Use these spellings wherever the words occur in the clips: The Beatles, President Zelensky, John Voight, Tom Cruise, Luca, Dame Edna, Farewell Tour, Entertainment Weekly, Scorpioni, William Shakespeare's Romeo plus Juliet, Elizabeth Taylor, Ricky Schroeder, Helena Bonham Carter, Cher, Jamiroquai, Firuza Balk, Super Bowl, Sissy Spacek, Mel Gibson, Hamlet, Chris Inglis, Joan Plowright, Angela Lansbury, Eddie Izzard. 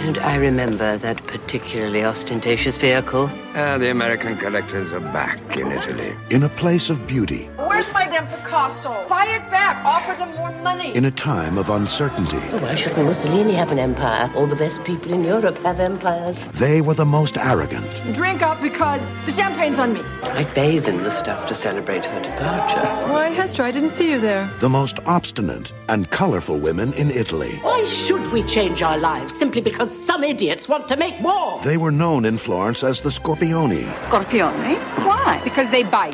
Don't I remember that particularly ostentatious vehicle? The American collectors are back in Italy. In a place of beauty. Where's my damn Picasso? Buy it back. Offer them more money. In a time of uncertainty. Oh, why shouldn't Mussolini have an empire? All the best people in Europe have empires. They were the most arrogant. Drink up because the champagne's on me. I bathe in the stuff to celebrate her departure. Why, Hester, I didn't see you there. The most obstinate and colorful women in Italy. Why should we change our lives simply because some idiots want to make war? They were known in Florence as the Scorpioni. Scorpioni? Why? Because they bite.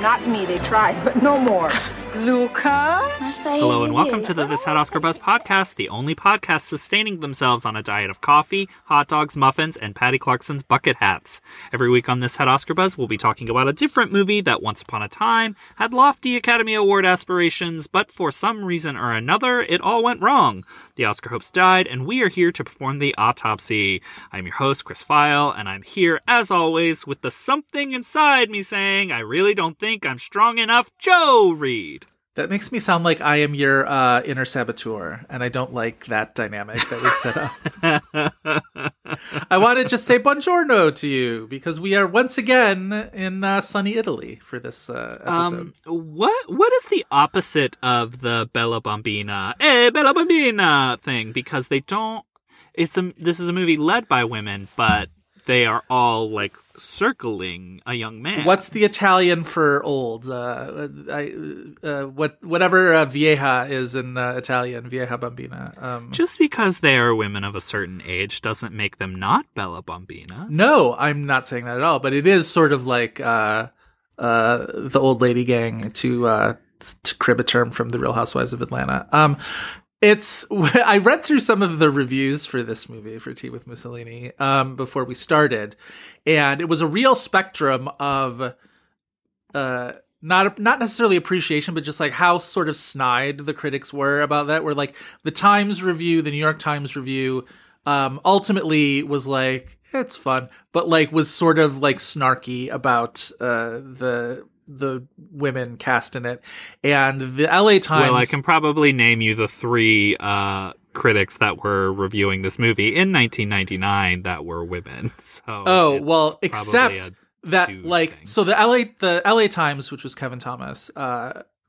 Not me, they try, but no more. Luca? Hello and welcome to the This Had Oscar Buzz podcast, the only podcast sustaining themselves on a diet of coffee, hot dogs, muffins, and Patty Clarkson's bucket hats. Every week on This Had Oscar Buzz, we'll be talking about a different movie that once upon a time had lofty Academy Award aspirations, but for some reason or another, it all went wrong. The Oscar hopes died, and we are here to perform the autopsy. I'm your host, Chris Feil, and I'm here, as always, with the something inside me saying, I really don't think I'm strong enough, Joe Reed. That makes me sound like I am your inner saboteur, and I don't like that dynamic that we've set up. I want to just say buongiorno to you, because we are once again in sunny Italy for this episode. What is the opposite of the Bella Bambina, hey, Bella Bambina thing? Because they don't... This is a movie led by women, but they are all, like, circling a young man. What's the Italian for old? Vieja is in Italian, vieja bambina. Just because they are women of a certain age doesn't make them not Bella Bambina. No, I'm not saying that at all. But it is sort of like the old lady gang, to crib a term from the Real Housewives of Atlanta. I read through some of the reviews for this movie, for Tea with Mussolini, before we started, and it was a real spectrum of not necessarily appreciation, but just like how sort of snide the critics were about that. Where like the Times review, the New York Times review, ultimately was like, it's fun, but like was sort of like snarky about the women cast in it, and the LA Times... Well, I can probably name you the three critics that were reviewing this movie in 1999 that were women. So So the LA Times, which was Kevin Thomas,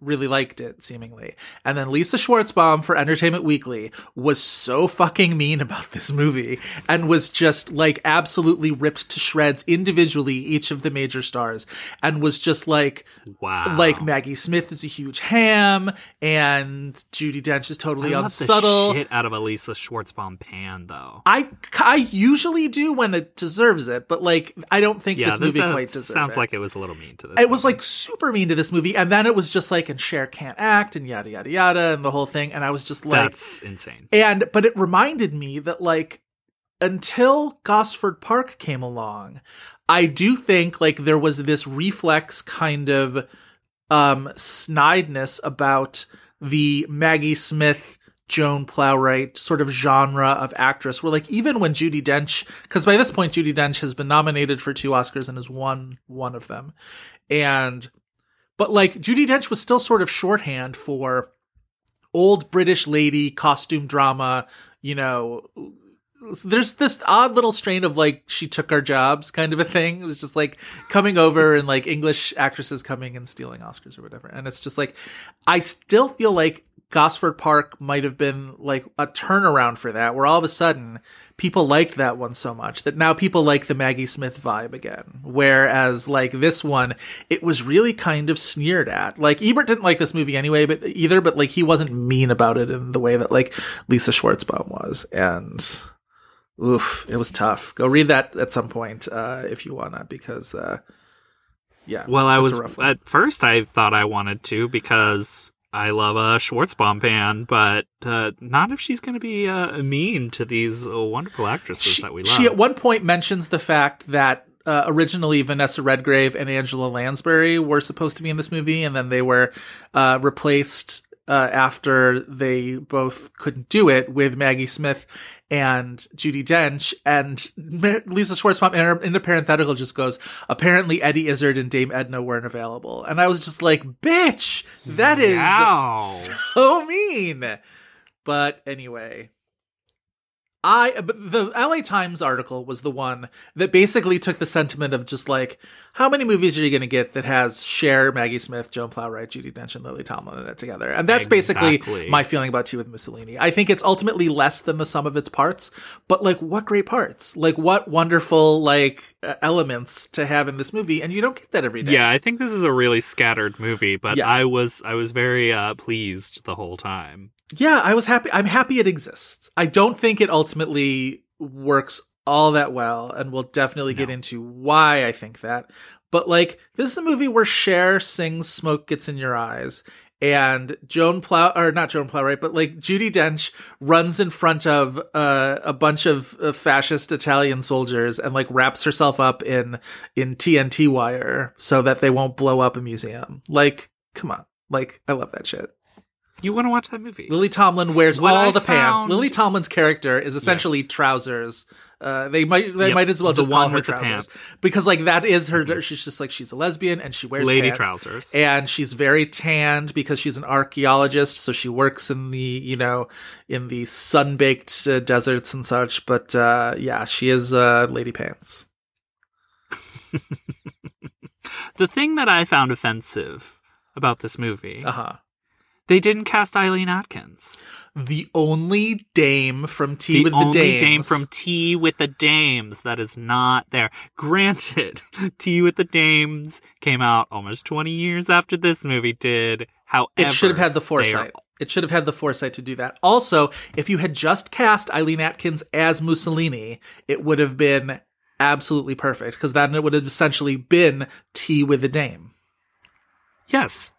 really liked it, seemingly. And then Lisa Schwarzbaum for Entertainment Weekly was so fucking mean about this movie and was just like absolutely ripped to shreds individually each of the major stars, and was just like, wow, like Maggie Smith is a huge ham and Judi Dench is totally unsubtle. I love the shit out of a Lisa Schwarzbaum pan, though. I usually do when it deserves it, but like I don't think this movie quite deserves it. Sounds like it was a little mean to this movie. It was like super mean to this movie, and then it was just like, and Cher can't act, and yada yada yada, and the whole thing. And I was just like, that's insane. But it reminded me that like until Gosford Park came along, I do think like there was this reflex kind of snideness about the Maggie Smith, Joan Plowright sort of genre of actress, where like even when Judi Dench, because by this point Judi Dench has been nominated for 2 Oscars and has won one of them, But like Judi Dench was still sort of shorthand for old British lady costume drama, you know. There's this odd little strain of like she took our jobs kind of a thing. It was just like coming over and like English actresses coming and stealing Oscars or whatever. And it's just like, I still feel like Gosford Park might have been like a turnaround for that, where all of a sudden people liked that one so much that now people like the Maggie Smith vibe again. Whereas like this one, it was really kind of sneered at. Like Ebert didn't like this movie anyway, but like he wasn't mean about it in the way that like Lisa Schwarzbaum was. And oof, it was tough. Go read that at some point if you wanna, because yeah. Well, I was at first I thought I wanted to, because I love a Schwarzbaum fan, but not if she's going to be mean to these wonderful actresses that we love. She at one point mentions the fact that originally Vanessa Redgrave and Angela Lansbury were supposed to be in this movie, and then they were replaced after they both couldn't do it with Maggie Smith and Judi Dench. And Lisa Schwarzbaum, in the parenthetical, just goes, apparently Eddie Izzard and Dame Edna weren't available. And I was just like, bitch, that is so mean. But anyway, the LA Times article was the one that basically took the sentiment of just like, how many movies are you going to get that has Cher, Maggie Smith, Joan Plowright, Judi Dench, and Lily Tomlin in it together? And that's basically my feeling about Tea with Mussolini. I think it's ultimately less than the sum of its parts, but like, what great parts, like what wonderful like elements to have in this movie, and you don't get that every day. Yeah, I think this is a really scattered movie, but yeah. I was very pleased the whole time. Yeah, I was happy. I'm happy it exists. I don't think it ultimately works all that well, and we'll definitely get into why I think that. But like, this is a movie where Cher sings "Smoke Gets in Your Eyes," and Judi Dench runs in front of a bunch of fascist Italian soldiers and like wraps herself up in TNT wire so that they won't blow up a museum. Like, come on! Like, I love that shit. You want to watch that movie. Lily Tomlin wears pants. Lily Tomlin's character is essentially trousers. They might as well just call her trousers. Because like that is her, she's just like, she's a lesbian and she wears lady pants. Trousers. And she's very tanned because she's an archaeologist, so she works in the, in the sun-baked deserts and such, but she is lady pants. The thing that I found offensive about this movie. Uh-huh. They didn't cast Eileen Atkins. The only dame from Tea with the Dames. The only dame from Tea with the Dames that is not there. Granted, Tea with the Dames came out almost 20 years after this movie did. However, it should have had the foresight. It should have had the foresight to do that. Also, if you had just cast Eileen Atkins as Mussolini, it would have been absolutely perfect, because then it would have essentially been Tea with the Dame. Yes.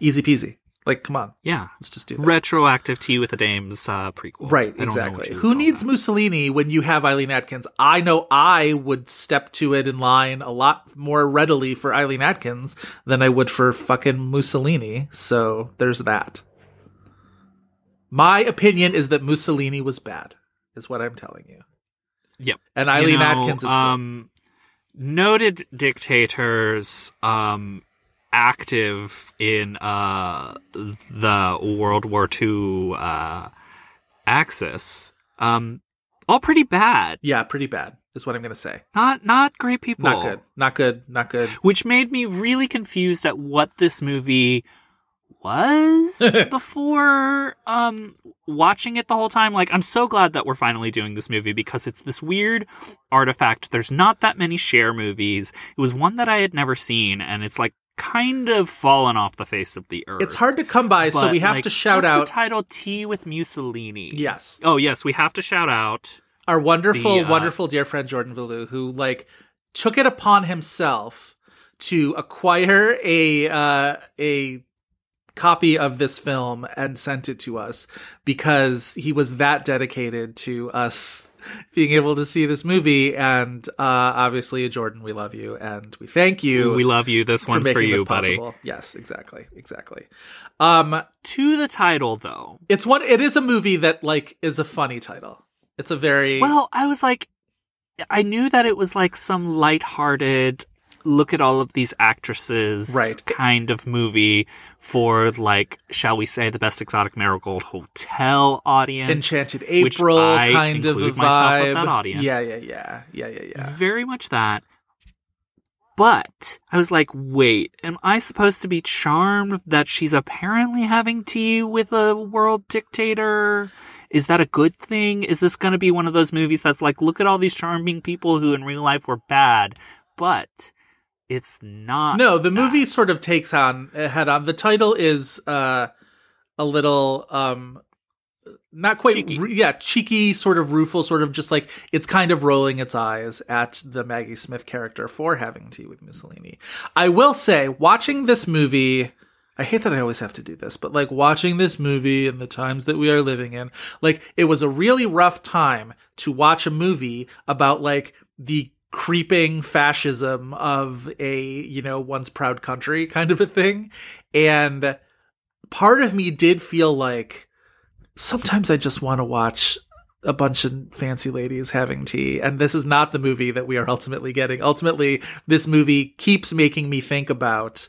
Easy peasy. Like, come on. Yeah. Let's just do this. Retroactive Tea with the Dames prequel. Right, exactly. Who needs Mussolini when you have Eileen Atkins? I know I would step to it in line a lot more readily for Eileen Atkins than I would for fucking Mussolini. So there's that. My opinion is that Mussolini was bad, is what I'm telling you. Yep. And Eileen Atkins is good. Noted dictators... active in the World War II axis, all pretty bad. Yeah, pretty bad is what I'm gonna say. Not great people. Not good. Which made me really confused at what this movie was before watching it the whole time. Like, I'm so glad that we're finally doing this movie, because it's this weird artifact. There's not that many Cher movies. It was one that I had never seen, and it's like kind of fallen off the face of the earth. It's hard to come by, but so we have to shout out the title Tea with Mussolini. Yes. Oh yes, we have to shout out our wonderful dear friend Jordan Villieu, who like took it upon himself to acquire a copy of this film and sent it to us, because he was that dedicated to us being able to see this movie. And obviously, Jordan, we love you and we thank you. We love you. This one's for you, buddy. Yes, exactly. To the title, though, it is a movie that like is a funny title. It's a very I was like, I knew that it was like some lighthearted, look at all of these actresses kind of movie for, like, shall we say, the Best Exotic Marigold Hotel audience. Enchanted April, which kind of a vibe. Myself with that audience. Yeah. Very much that. But I was like, wait, am I supposed to be charmed that she's apparently having tea with a world dictator? Is that a good thing? Is this going to be one of those movies that's like, look at all these charming people who in real life were bad, but... It's not. No, the movie sort of takes on head on. The title is a little not quite cheeky. Cheeky, sort of rueful, sort of just like it's kind of rolling its eyes at the Maggie Smith character for having tea with Mussolini. I will say, watching this movie, I hate that I always have to do this, but like watching this movie and the times that we are living in, like it was a really rough time to watch a movie about like the creeping fascism of a, you know, once proud country kind of a thing. And part of me did feel like sometimes I just want to watch a bunch of fancy ladies having tea. And this is not the movie that we are ultimately getting. Ultimately, this movie keeps making me think about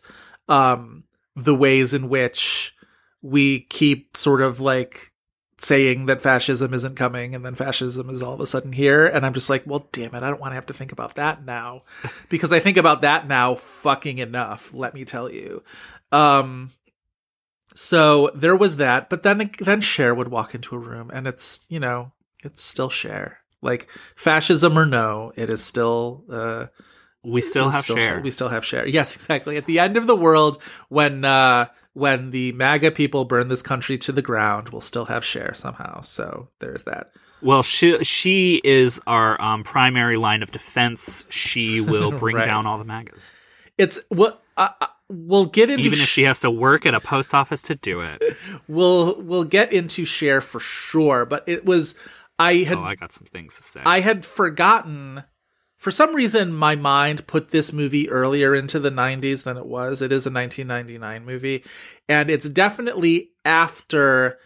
the ways in which we keep sort of like saying that fascism isn't coming, and then fascism is all of a sudden here. And I'm just like, well, damn it, I don't want to have to think about that now, because I think about that now fucking enough, let me tell you. So there was that, but then Cher would walk into a room, and it's, you know, it's still Cher. Like, fascism or no, it is still we still have Cher. Yes, exactly. At the end of the world, when the MAGA people burn this country to the ground, we'll still have Cher somehow. So there's that. Well, she is our primary line of defense. She will bring right down all the MAGAs. It's what we'll get into. Even if she has to work at a post office to do it, we'll get into Cher for sure. But it was I got some things to say. I had forgotten. For some reason, my mind put this movie earlier into the 90s than it was. It is a 1999 movie, and it's definitely after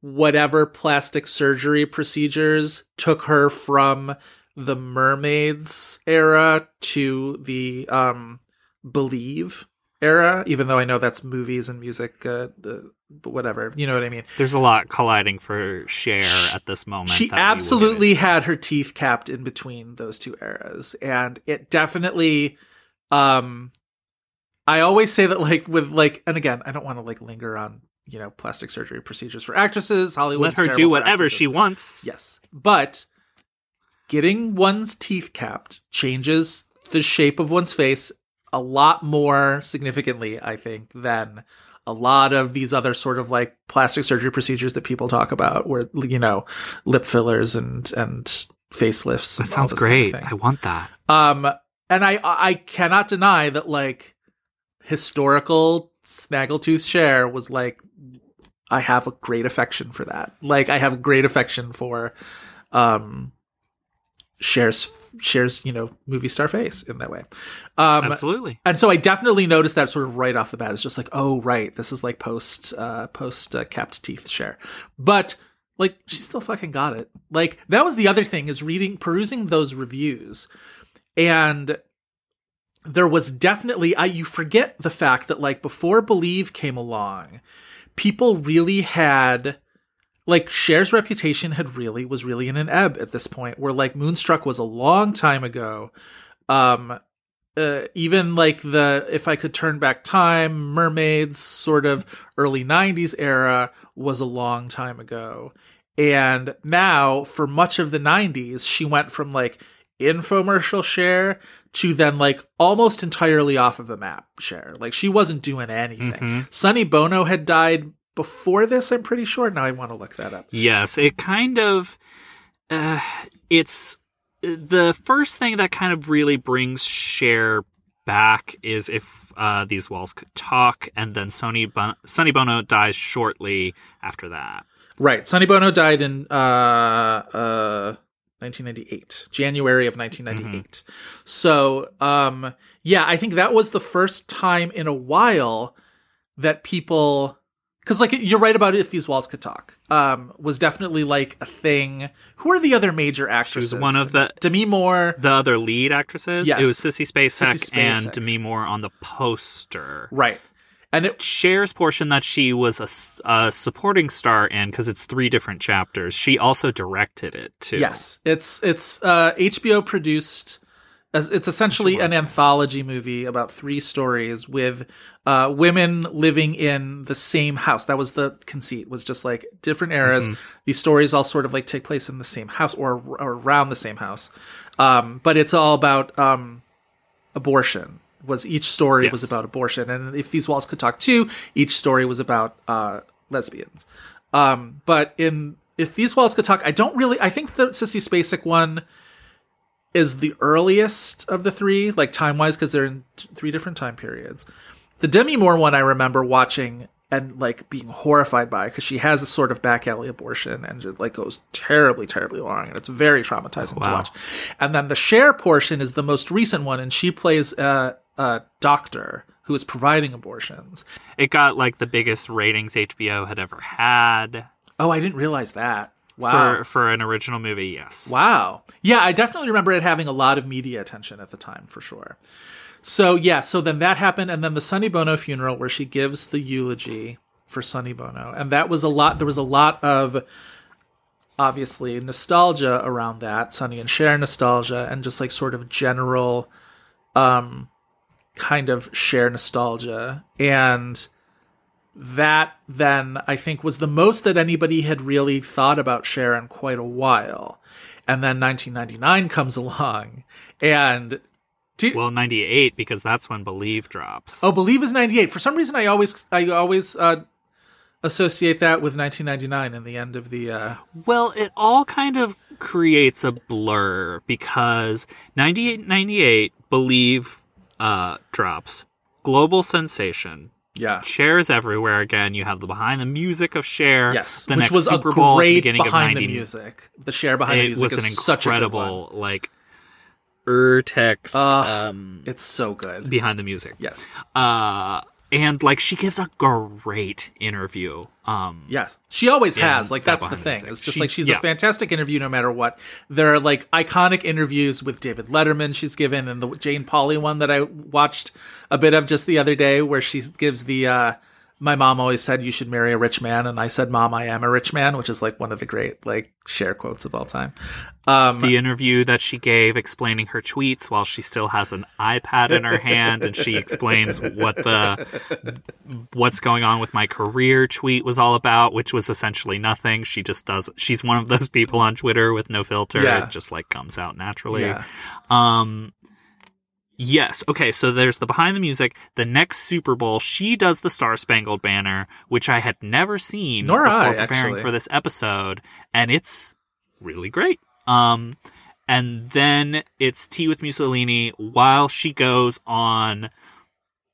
whatever plastic surgery procedures took her from the Mermaids era to the Believe era, even though I know that's movies and music, but whatever, you know what I mean? There's a lot colliding for Cher at this moment. She absolutely had her teeth capped in between those two eras, and it definitely I always say that, like, with like, and again, I don't want to like linger on, you know, plastic surgery procedures for actresses. Hollywood, let her do whatever she wants. Yes, but getting one's teeth capped changes the shape of one's face a lot more significantly, I think, than a lot of these other sort of like plastic surgery procedures that people talk about, where, you know, lip fillers and facelifts. That sounds great. Kind of, I want that. And I cannot deny that, like, historical snaggletooth Cher was like, I have a great affection for that. Like, I have great affection for Cher's, you know, movie star face in that way. Absolutely. And so I definitely noticed that sort of right off the bat. It's just like, oh, right, this is like post capped teeth Cher. But like, she still fucking got it. Like, that was the other thing, is perusing those reviews. And there was definitely, you forget the fact that, like, before Believe came along, people really had, like, Cher's reputation was really in an ebb at this point, where, like, Moonstruck was a long time ago. Even like the If I Could Turn Back Time, Mermaids sort of early 90s era was a long time ago. And now, for much of the 90s, she went from like infomercial Cher to then like almost entirely off of the map Cher. Like, she wasn't doing anything. Mm-hmm. Sonny Bono had died before this, I'm pretty sure. Now I want to look that up. Yes, it kind of, it's the first thing that kind of really brings Cher back is If These Walls Could Talk, and then Sonny Bono dies shortly after that. Right, Sonny Bono died in 1998, January of 1998. Mm-hmm. So, yeah, I think that was the first time in a while that people... Because, like, you're right about If These Walls Could Talk. Was definitely, like, a thing. Who are the other major actresses? She was one of the... Demi Moore. The other lead actresses? Yes. It was Sissy Spacek and Demi Moore on the poster. Right. And it... Cher's portion that she was a supporting star in, because it's 3 different chapters. She also directed it, too. Yes. It's HBO produced... It's essentially an anthology movie about 3 stories with women living in the same house. That was the conceit, was just like different eras. Mm-hmm. These stories all sort of like take place in the same house or around the same house. But it's all about abortion. Each story was about abortion. And If These Walls Could Talk too, each story was about lesbians. But in If These Walls Could Talk, I think the Sissy Spacek one is the earliest of the 3, like, time-wise, because they're in 3 different time periods. The Demi Moore one I remember watching and like being horrified by, because she has a sort of back alley abortion and it like goes terribly, terribly long, and it's very traumatizing to watch. And then the Cher portion is the most recent one, and she plays a doctor who is providing abortions. It got like the biggest ratings HBO had ever had. Oh, I didn't realize that. Wow. For an original movie, yes. Wow. Yeah, I definitely remember it having a lot of media attention at the time, for sure. So, yeah, so then that happened, and then the Sonny Bono funeral, where she gives the eulogy for Sonny Bono. And that was a lot, there was a lot of, obviously, nostalgia around that, Sonny and Cher nostalgia, and just, like, sort of general kind of Cher nostalgia. And that, then, I think, was the most that anybody had really thought about Cher in quite a while. And then 1999 comes along, and... Well, 98, because that's when Believe drops. Oh, Believe is 98. For some reason, I always associate that with 1999 and the end of the... Well, it all kind of creates a blur, because 98, Believe drops. Global sensation. Yeah. Cher is everywhere again. You have the Behind the Music of Cher. Yes, the which next was Super a Bowl, great beginning Behind of the Music. The Cher Behind the Music is such a good one. Like... Urtext. It's so good. Behind the Music. Yes. And like she gives a great interview. Yes. She always has. Like that's the thing. It's just she's a fantastic interview no matter what. There are like iconic interviews with David Letterman she's given, and the Jane Pauley one that I watched a bit of just the other day, where she gives the my mom always said you should marry a rich man, and I said, Mom, I am a rich man, which is like one of the great like Cher quotes of all time. The interview that she gave explaining her tweets while she still has an iPad in her hand, and she explains what what's going on with my career tweet was all about, which was essentially nothing. She just does. She's one of those people on Twitter with no filter. Yeah. It just like comes out naturally. Yeah. Yes. Okay, so there's the Behind the Music. The next Super Bowl, she does the Star-Spangled Banner, which I had never seen before preparing for this episode, and it's really great. And then it's Tea with Mussolini while she goes on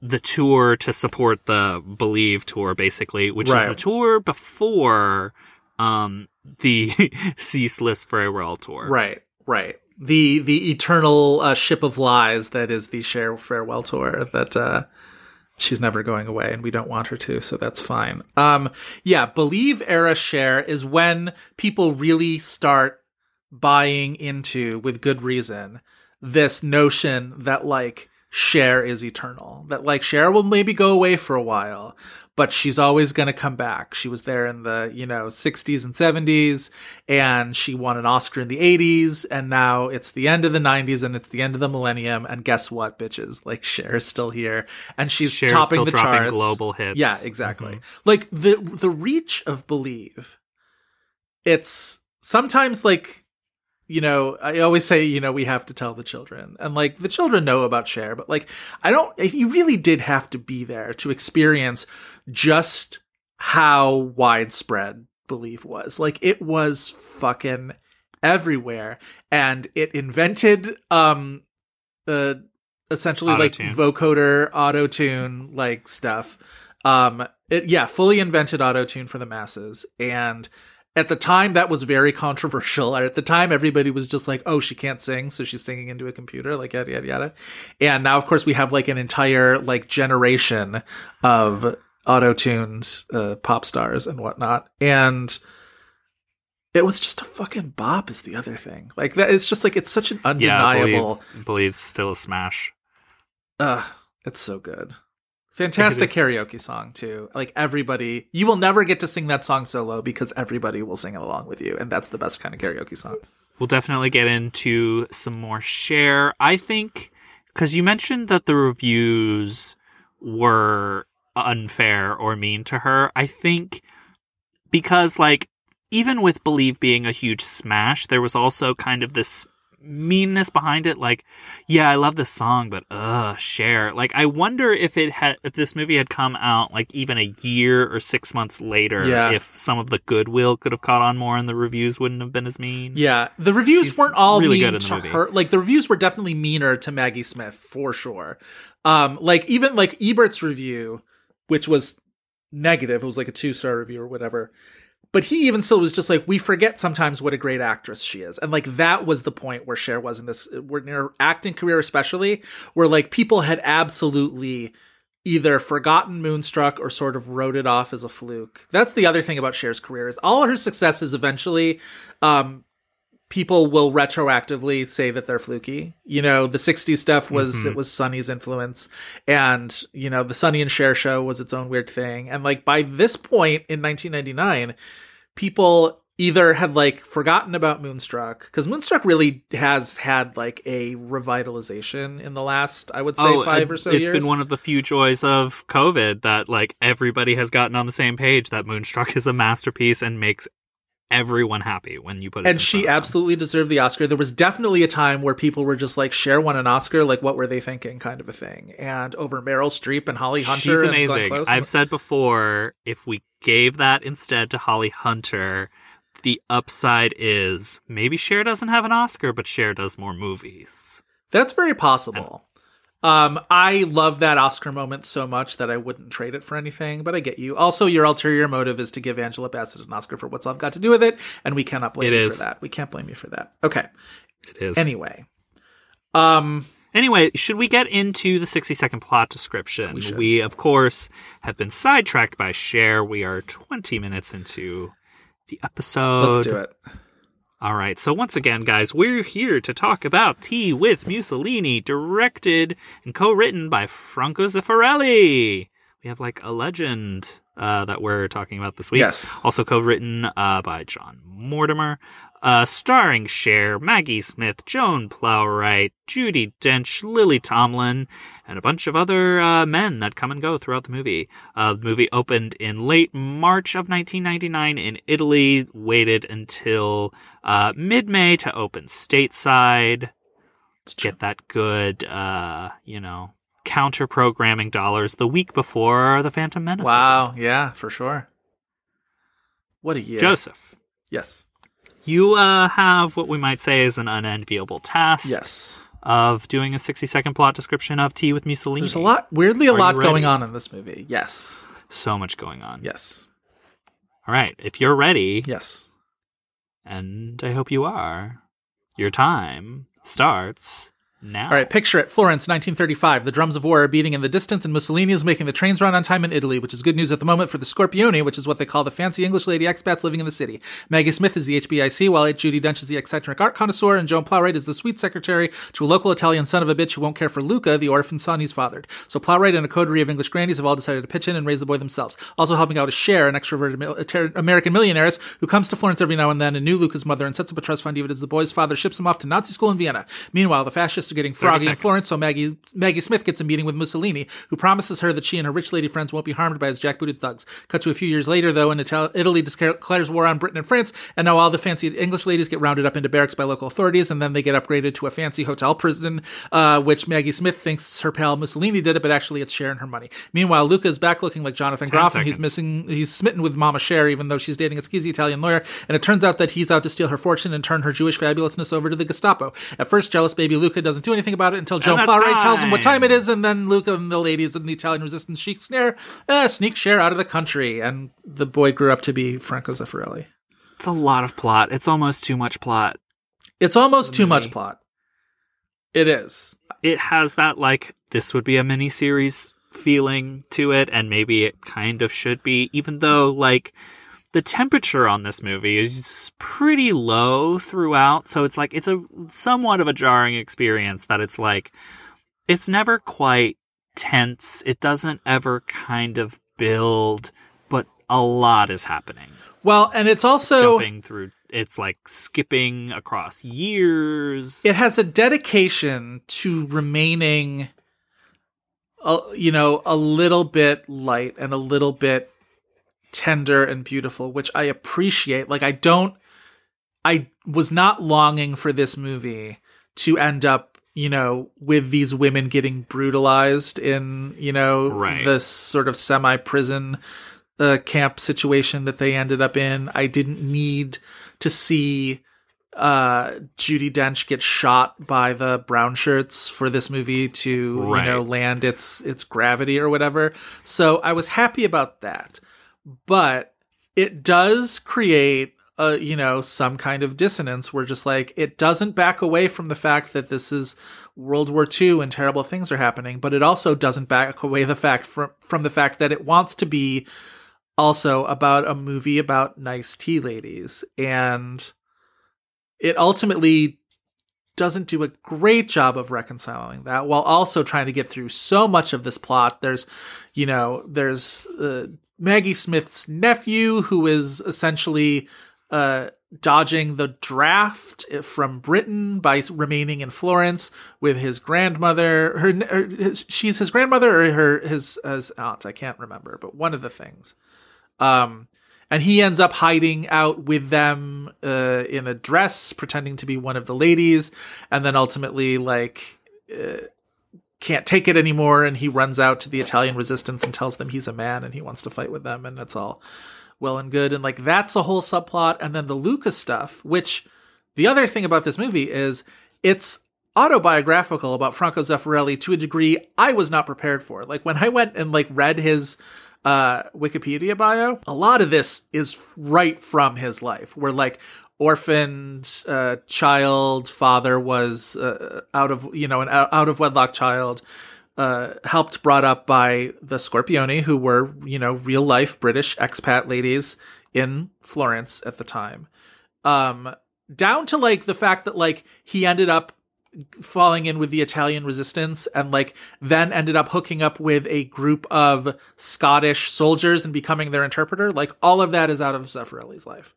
the tour to support the Believe tour, basically, which is the tour before the ceaseless farewell tour. Right, right. The eternal ship of lies that is the Cher farewell tour, that she's never going away and we don't want her to, so that's fine. Believe era Cher is when people really start buying into, with good reason, this notion that like Cher is eternal, that like Cher will maybe go away for a while, but she's always going to come back. She was there in the, 60s and 70s, and she won an Oscar in the 80s, and now it's the end of the 90s, and it's the end of the millennium, and guess what, bitches? Like, Cher is still here, and she's Cher's topping the charts. Global hits. Yeah, exactly. Mm-hmm. Like, the reach of Believe, it's sometimes, like, I always say, we have to tell the children, and like the children know about Cher, but like, you really did have to be there to experience just how widespread Believe was. Like it was fucking everywhere, and it invented, essentially auto-tune. Like vocoder auto-tune, like stuff. Fully invented auto-tune for the masses. And at the time, that was very controversial. At the time, everybody was just like, oh, she can't sing, so she's singing into a computer, like yada, yada, yada. And now, of course, we have like an entire like generation of auto-tuned pop stars and whatnot. And it was just a fucking bop is the other thing. Like that, it's just like, it's such an undeniable... Yeah, Believe's still a smash. It's so good. Fantastic karaoke song too. Like everybody, you will never get to sing that song solo because everybody will sing it along with you, and that's the best kind of karaoke song. We'll definitely get into some more Cher, I think, because you mentioned that the reviews were unfair or mean to her. I think because like even with Believe being a huge smash, there was also kind of this meanness behind it. Like, yeah, I love this song, but Cher. Like, I wonder if this movie had come out like even a year or 6 months later, if some of the goodwill could have caught on more and the reviews wouldn't have been as mean. Yeah, the reviews weren't all really mean to her. Like, the reviews were definitely meaner to Maggie Smith for sure. Like, even like Ebert's review, which was negative, it was like a 2-star review or whatever. But he even still was just like, we forget sometimes what a great actress she is. And like, that was the point where Cher was in this, where in her acting career especially, where like people had absolutely either forgotten Moonstruck or sort of wrote it off as a fluke. That's the other thing about Cher's career, is all her successes eventually, people will retroactively say that they're fluky. You know, the 60s stuff was, it was Sonny's influence. And, you know, the Sonny and Cher show was its own weird thing. And like, by this point in 1999, people either had like forgotten about Moonstruck, because Moonstruck really has had like a revitalization in the last, I would say, 5 or so years. It's been one of the few joys of COVID that like everybody has gotten on the same page that Moonstruck is a masterpiece and makes everyone happy when you put it. And she absolutely deserved the Oscar. There was definitely a time where people were just like, Cher won an Oscar, like what were they thinking, kind of a thing. And over Meryl Streep and Holly Hunter. She's amazing. And Glenn Close. I've said before, if we gave that instead to Holly Hunter, the upside is maybe Cher doesn't have an Oscar, but Cher does more movies. That's very possible. I love that Oscar moment so much that I wouldn't trade it for anything, but I get you. Also, your ulterior motive is to give Angela Bassett an Oscar for What's Love Got to Do with It, and we cannot blame you for that. We can't blame you for that. Okay. It is. Anyway. Anyway, should we get into the 60-second plot description? We, of course, have been sidetracked by Cher. We are 20 minutes into the episode. Let's do it. All right, so once again, guys, we're here to talk about Tea with Mussolini, directed and co-written by Franco Zeffirelli. We have, like, a legend that we're talking about this week. Yes. Also co-written by John Mortimer. Starring Cher, Maggie Smith, Joan Plowright, Judi Dench, Lily Tomlin, and a bunch of other men that come and go throughout the movie. The movie opened in late March of 1999 in Italy, waited until mid-May to open stateside. Get that good, counter-programming dollars the week before The Phantom Menace. Wow, yeah, for sure. What a year. Joseph. Yes. You have what we might say is an unenviable task of doing a 60-second plot description of Tea with Mussolini. There's a lot going on in this movie. Yes. So much going on. Yes. All right. If you're ready. Yes. And I hope you are. Your time starts now. All right, picture it. Florence, 1935. The drums of war are beating in the distance, and Mussolini is making the trains run on time in Italy, which is good news at the moment for the Scorpioni, which is what they call the fancy English lady expats living in the city. Maggie Smith is the HBIC, while Judi Dench is the eccentric art connoisseur, and Joan Plowright is the sweet secretary to a local Italian son of a bitch who won't care for Luca, the orphan son he's fathered. So Plowright and a coterie of English grannies have all decided to pitch in and raise the boy themselves. Also helping out is Cher, an extroverted American millionaire who comes to Florence every now and then, and knew Luca's mother, and sets up a trust fund even as the boy's father ships him off to Nazi school in Vienna. Meanwhile, the fascists are getting froggy in Florence, so Maggie Smith gets a meeting with Mussolini, who promises her that she and her rich lady friends won't be harmed by his jackbooted thugs. Cut to a few years later, though, and Italy declares war on Britain and France, and now all the fancy English ladies get rounded up into barracks by local authorities, and then they get upgraded to a fancy hotel prison, which Maggie Smith thinks her pal Mussolini did it, but actually it's Cher and her money. Meanwhile, Luca is back looking like Jonathan Groff, and he's smitten with Mama Cher, even though she's dating a skeezy Italian lawyer, and it turns out that he's out to steal her fortune and turn her Jewish fabulousness over to the Gestapo. At first, jealous baby Luca doesn't do anything about it until Joan Plowright tells him what time it is, and then Luca and the ladies and the Italian resistance sneak Cher out of the country, and the boy grew up to be Franco Zeffirelli. It's a lot of plot. It's almost too much plot. It is. It has that, like, this would be a miniseries feeling to it, and maybe it kind of should be, even though, like, the temperature on this movie is pretty low throughout, so it's like it's a somewhat of a jarring experience that it's like it's never quite tense. It doesn't ever kind of build, but a lot is happening. Well, and it's also jumping through. It's like skipping across years. It has a dedication to remaining, a little bit light and a little bit tender and beautiful, which I appreciate. Like, I was not longing for this movie to end up, you know, with these women getting brutalized in, you know, this sort of semi-prison camp situation that they ended up in. I didn't need to see Judi Dench get shot by the brown shirts for this movie to, you know, land its gravity or whatever. So I was happy about that. But it does create you know, some kind of dissonance where just like, it doesn't back away from the fact that this is World War II and terrible things are happening, but it also doesn't back away the fact from the fact that it wants to be also about a movie about nice tea ladies. And it ultimately doesn't do a great job of reconciling that while also trying to get through so much of this plot. There's, you know, there's Maggie Smith's nephew who is essentially dodging the draft from Britain by remaining in Florence with his grandmother. She's his grandmother or his aunt. I can't remember, but one of the things. And he ends up hiding out with them in a dress, pretending to be one of the ladies, and then ultimately like can't take it anymore, and he runs out to the Italian resistance and tells them he's a man and he wants to fight with them, and that's all well and good. And like, that's a whole subplot. And then the Luca stuff, which the other thing about this movie is it's autobiographical about Franco Zeffirelli to a degree I was not prepared for. Like when I went and like read his Wikipedia bio, a lot of this is right from his life, where like orphaned child, father was an out of wedlock child, helped brought up by the Scorpioni, who were, you know, real life British expat ladies in Florence at the time, down to like the fact that like he ended up falling in with the Italian resistance and like then ended up hooking up with a group of Scottish soldiers and becoming their interpreter. Like all of that is out of Zeffirelli's life.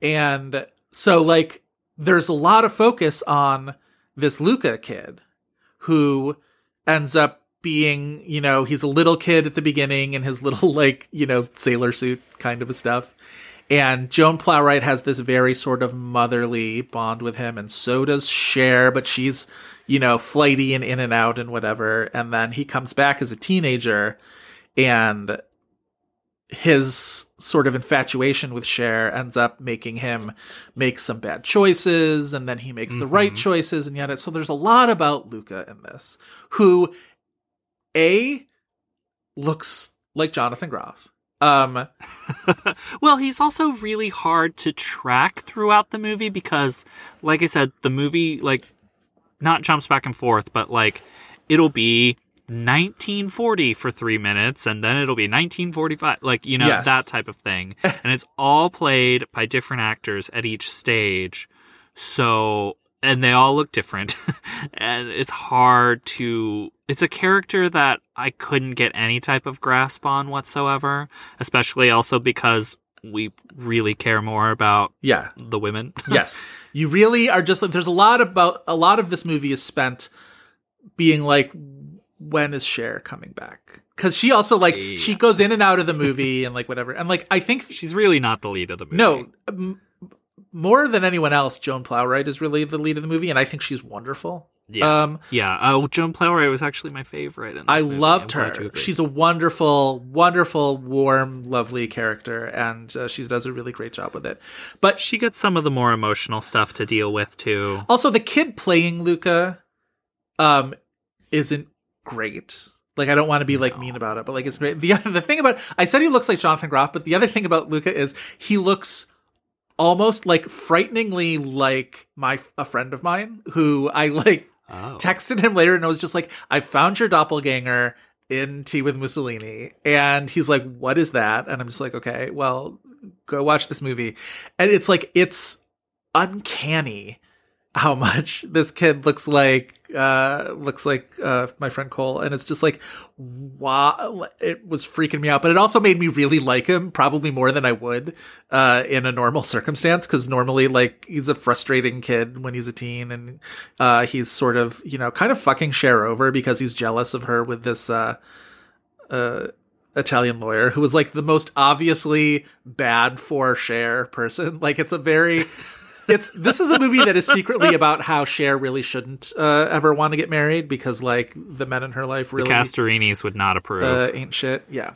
And so like, there's a lot of focus on this Luca kid who ends up being, you know, he's a little kid at the beginning in his little, like, you know, sailor suit kind of a stuff. And Joan Plowright has this very sort of motherly bond with him. And so does Cher, but she's, you know, flighty and in and out and whatever. And then he comes back as a teenager, and his sort of infatuation with Cher ends up making him make some bad choices, and then he makes the right choices, and yet so there's a lot about Luca in this, who A, looks like Jonathan Groff. Well, he's also really hard to track throughout the movie because, like I said, the movie like not jumps back and forth, but like it'll be 1940 for 3 minutes, and then it'll be 1945, like, you know, that type of thing. And it's all played by different actors at each stage. So, and they all look different. And it's hard to, it's a character that I couldn't get any type of grasp on whatsoever, especially also because we really care more about the women. You really are just like, there's a lot of this movie is spent being like, when is Cher coming back? Because she also, like, she goes in and out of the movie and, like, whatever. And, like, I think she's really not the lead of the movie. No. More than anyone else, Joan Plowright is really the lead of the movie, and I think she's wonderful. Yeah. Joan Plowright was actually my favorite in this movie. Loved her. She's a wonderful, wonderful, warm, lovely character, and she does a really great job with it. But she gets some of the more emotional stuff to deal with, too. Also, the kid playing Luca isn't great. Like, I don't want to be like mean about it, but like, it's great. The thing about, I said he looks like Jonathan Groff, but the other thing about Luca is he looks almost like frighteningly like a friend of mine who I like texted him later, and I was just like, I found your doppelganger in Tea with Mussolini. And he's like, what is that? And I'm just like, okay, well, go watch this movie. And it's like, it's uncanny how much this kid looks like my friend Cole. And it's just like, wow, it was freaking me out. But it also made me really like him, probably more than I would in a normal circumstance, because normally, like, he's a frustrating kid when he's a teen, and he's sort of, you know, kind of fucking Cher over because he's jealous of her with this Italian lawyer who was like the most obviously bad for Cher person. Like, it's a very This is a movie that is secretly about how Cher really shouldn't ever want to get married because, like, the men in her life really... The Castorinis would not approve. Ain't shit. Yeah.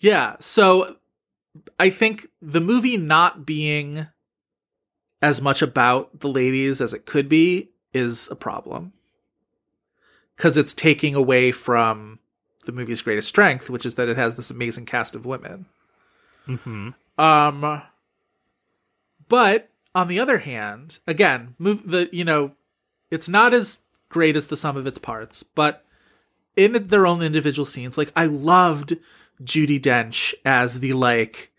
Yeah, so I think the movie not being as much about the ladies as it could be is a problem. Because it's taking away from the movie's greatest strength, which is that it has this amazing cast of women. Mm-hmm. But on the other hand, again, it's not as great as the sum of its parts, but in their own individual scenes, like, I loved Judi Dench as the, like,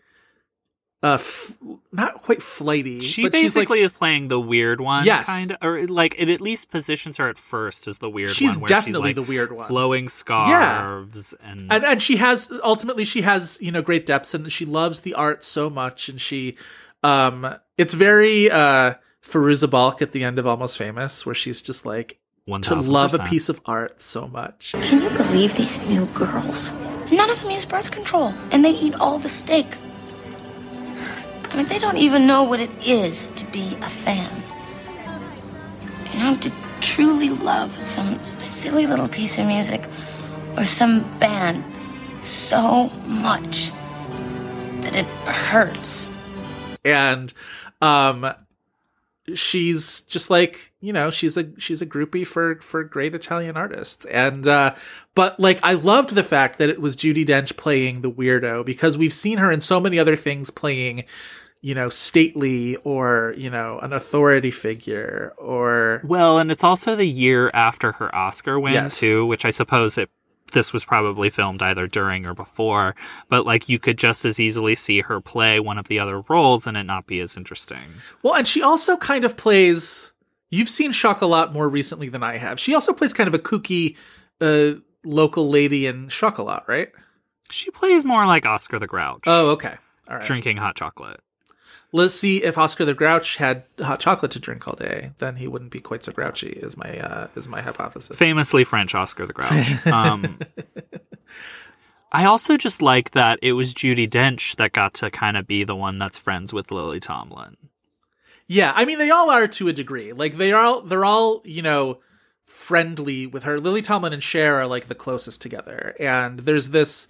not quite flighty. She basically is playing the weird one, yes, kind of, or like it at least positions her at first as the weird one. She's definitely the weird one, flowing scarves, yeah. and she has great depths, and she loves the art so much, and she, it's very Firuza Balk at the end of Almost Famous, where she's just like 100%. To love a piece of art so much. Can you believe these new girls? None of them use birth control, and they eat all the steak. I mean, they don't even know what it is to be a fan. You know, to truly love some silly little piece of music or some band so much that it hurts. And she's just like, you know, she's a groupie for great Italian artists. And but like, I loved the fact that it was Judi Dench playing the weirdo, because we've seen her in so many other things playing, you know, stately or, you know, an authority figure or... Well, and it's also the year after her Oscar win, yes, too, which I suppose this was probably filmed either during or before, but like you could just as easily see her play one of the other roles and it not be as interesting. Well, and she also kind of plays... You've seen Chocolat more recently than I have. She also plays kind of a kooky local lady in Chocolat, right? She plays more like Oscar the Grouch. Oh, okay. All right. Drinking hot chocolate. Let's see, if Oscar the Grouch had hot chocolate to drink all day, then he wouldn't be quite so grouchy, is my hypothesis. Famously French Oscar the Grouch. I also just like that it was Judi Dench that got to kind of be the one that's friends with Lily Tomlin. Yeah, I mean, they all are to a degree. Like, they're all, you know, friendly with her. Lily Tomlin and Cher are, like, the closest together. And there's this,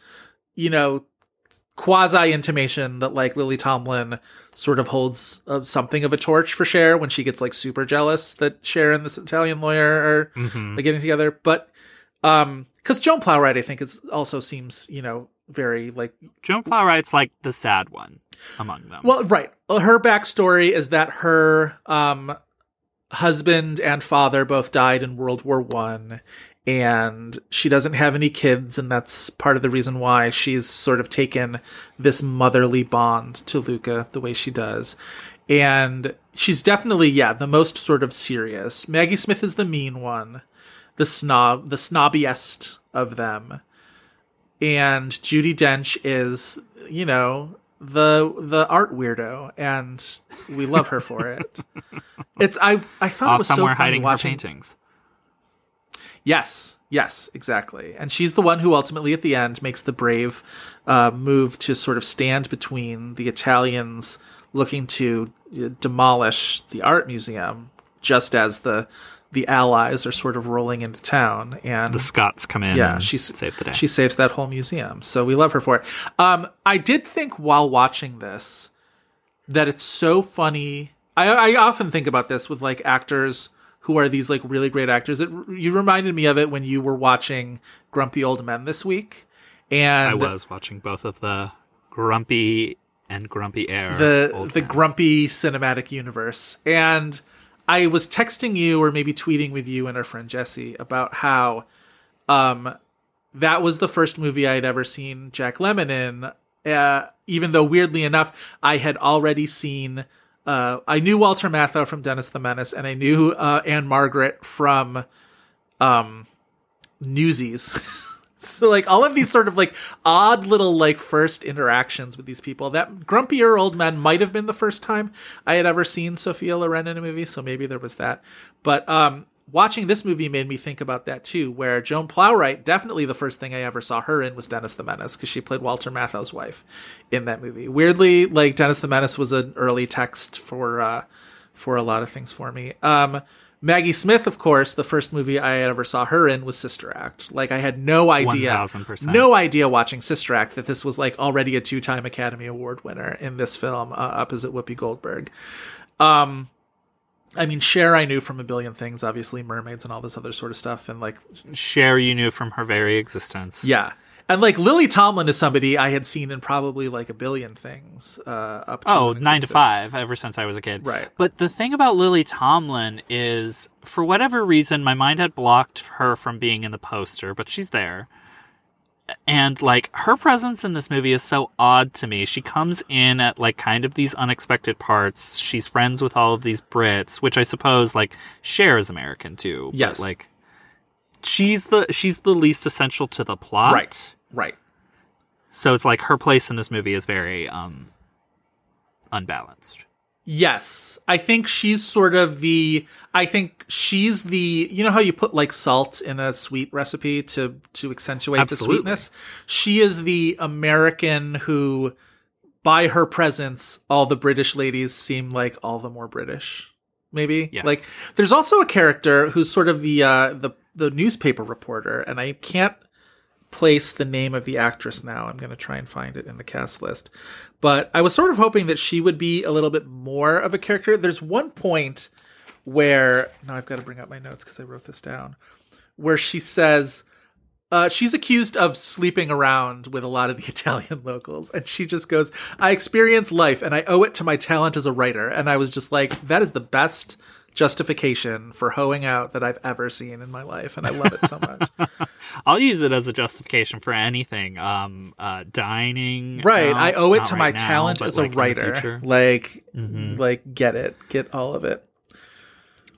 you know, quasi-intimation that, like, Lily Tomlin sort of holds something of a torch for Cher when she gets, like, super jealous that Cher and this Italian lawyer are mm-hmm. getting together. But, because Joan Plowright, I think, also seems, you know, very, like... Joan Plowright's, like, the sad one among them. Well, right. Her backstory is that her husband and father both died in World War I, and she doesn't have any kids, and that's part of the reason why she's sort of taken this motherly bond to Luca the way she does. And she's definitely, yeah, the most sort of serious. Maggie Smith is the mean one, the snobbiest of them. And Judi Dench is, you know, the art weirdo, and we love her for it. I thought it was so funny watching her paintings. Yes, exactly. And she's the one who ultimately at the end makes the brave move to sort of stand between the Italians looking to demolish the art museum just as the Allies are sort of rolling into town, and the Scots come in. Yeah, and she saves the day. She saves that whole museum. So we love her for it. I did think while watching this that it's so funny. I often think about this with like actors who are these like really great actors. You reminded me of it when you were watching Grumpy Old Men this week, and I was watching both of the Grumpy and Grumpy Air, the Grumpy cinematic universe, and I was texting you or maybe tweeting with you and our friend Jesse about how that was the first movie I had ever seen Jack Lemmon in, even though, weirdly enough, I had already seen... I knew Walter Matthau from Dennis the Menace, and I knew Anne Margaret from Newsies. So, like, all of these sort of, like, odd little, like, first interactions with these people. That Grumpier Old Man might have been the first time I had ever seen Sophia Loren in a movie, so maybe there was that. But watching this movie made me think about that too, where Joan Plowright, definitely the first thing I ever saw her in was Dennis the Menace, because she played Walter Matthau's wife in that movie. Weirdly, like, Dennis the Menace was an early text for a lot of things for me. Maggie Smith, of course, the first movie I ever saw her in was Sister Act. Like, I had no idea, 1000%. No idea watching Sister Act that this was, like, already a 2-time Academy Award winner in this film, opposite Whoopi Goldberg. I mean, Cher I knew from a billion things, obviously, Mermaids and all this other sort of stuff. And, like, Cher you knew from her very existence. Yeah. And, like, Lily Tomlin is somebody I had seen in probably, like, a billion things. Up to 9 to 5, ever since I was a kid. Right. But the thing about Lily Tomlin is, for whatever reason, my mind had blocked her from being in the poster, but she's there. And, like, her presence in this movie is so odd to me. She comes in at, like, kind of these unexpected parts. She's friends with all of these Brits, which I suppose, like, Cher is American, too. Yes. But, like, she's the least essential to the plot. Right. Right. So it's like her place in this movie is very unbalanced. Yes. I think she's sort of the... I think she's the... You know how you put, like, salt in a sweet recipe to accentuate the sweetness? She is the American who, by her presence, all the British ladies seem like all the more British. Maybe? Yes. Like, there's also a character who's sort of the newspaper reporter, and I can't place the name of the actress now. I'm going to try and find it in the cast list. But I was sort of hoping that she would be a little bit more of a character. There's one point where... Now I've got to bring up my notes because I wrote this down. Where she says... she's accused of sleeping around with a lot of the Italian locals. And she just goes, "I experience life and I owe it to my talent as a writer." And I was just like, that is the best justification for hoeing out that I've ever seen in my life, and I love it so much. I'll use it as a justification for anything. Dining, right? I owe it to my talent as a writer. Like, get all of it.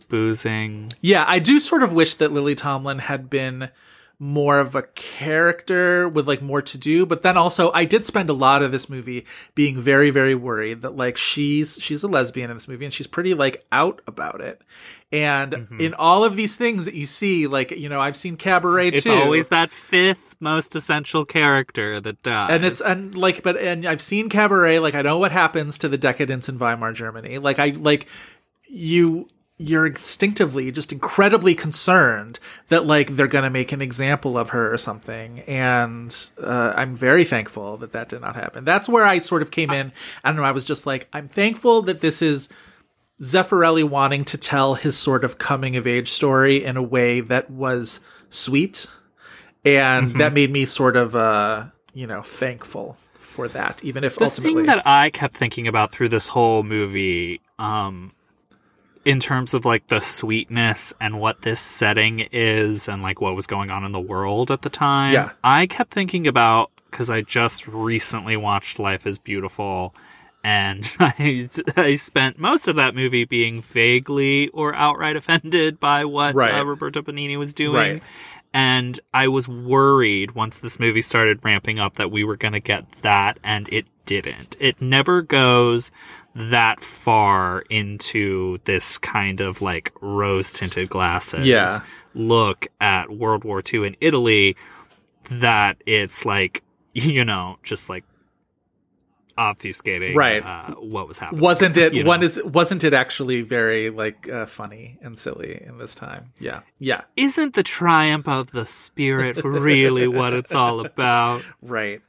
Boozing. Yeah, I do sort of wish that Lily Tomlin had been more of a character with, like, more to do. But then also I did spend a lot of this movie being very, very worried that, like, she's a lesbian in this movie and she's pretty, like, out about it. And in all of these things that you see, like, you know, I've seen Cabaret too. It's always that fifth most essential character that dies. And I've seen Cabaret. Like, I know what happens to the decadence in Weimar Germany. Like, you're instinctively just incredibly concerned that, like, they're going to make an example of her or something. And I'm very thankful that did not happen. That's where I sort of came in. I don't know. I was just like, I'm thankful that this is Zeffirelli wanting to tell his sort of coming of age story in a way that was sweet. And that made me sort of, thankful for that, even if ultimately. The thing that I kept thinking about through this whole movie, in terms of, like, the sweetness and what this setting is and, like, what was going on in the world at the time. Yeah. I kept thinking about, because I just recently watched Life is Beautiful, and I spent most of that movie being vaguely or outright offended by what Roberto Benigni was doing. Right. And I was worried once this movie started ramping up that we were going to get that, and it didn't. It never goes that far into this kind of, like, rose-tinted glasses look at World War II in Italy that it's, like, you know, just, like, obfuscating what was happening. Wasn't it actually very, like, funny and silly in this time? Yeah. Isn't the triumph of the spirit really what it's all about? Right.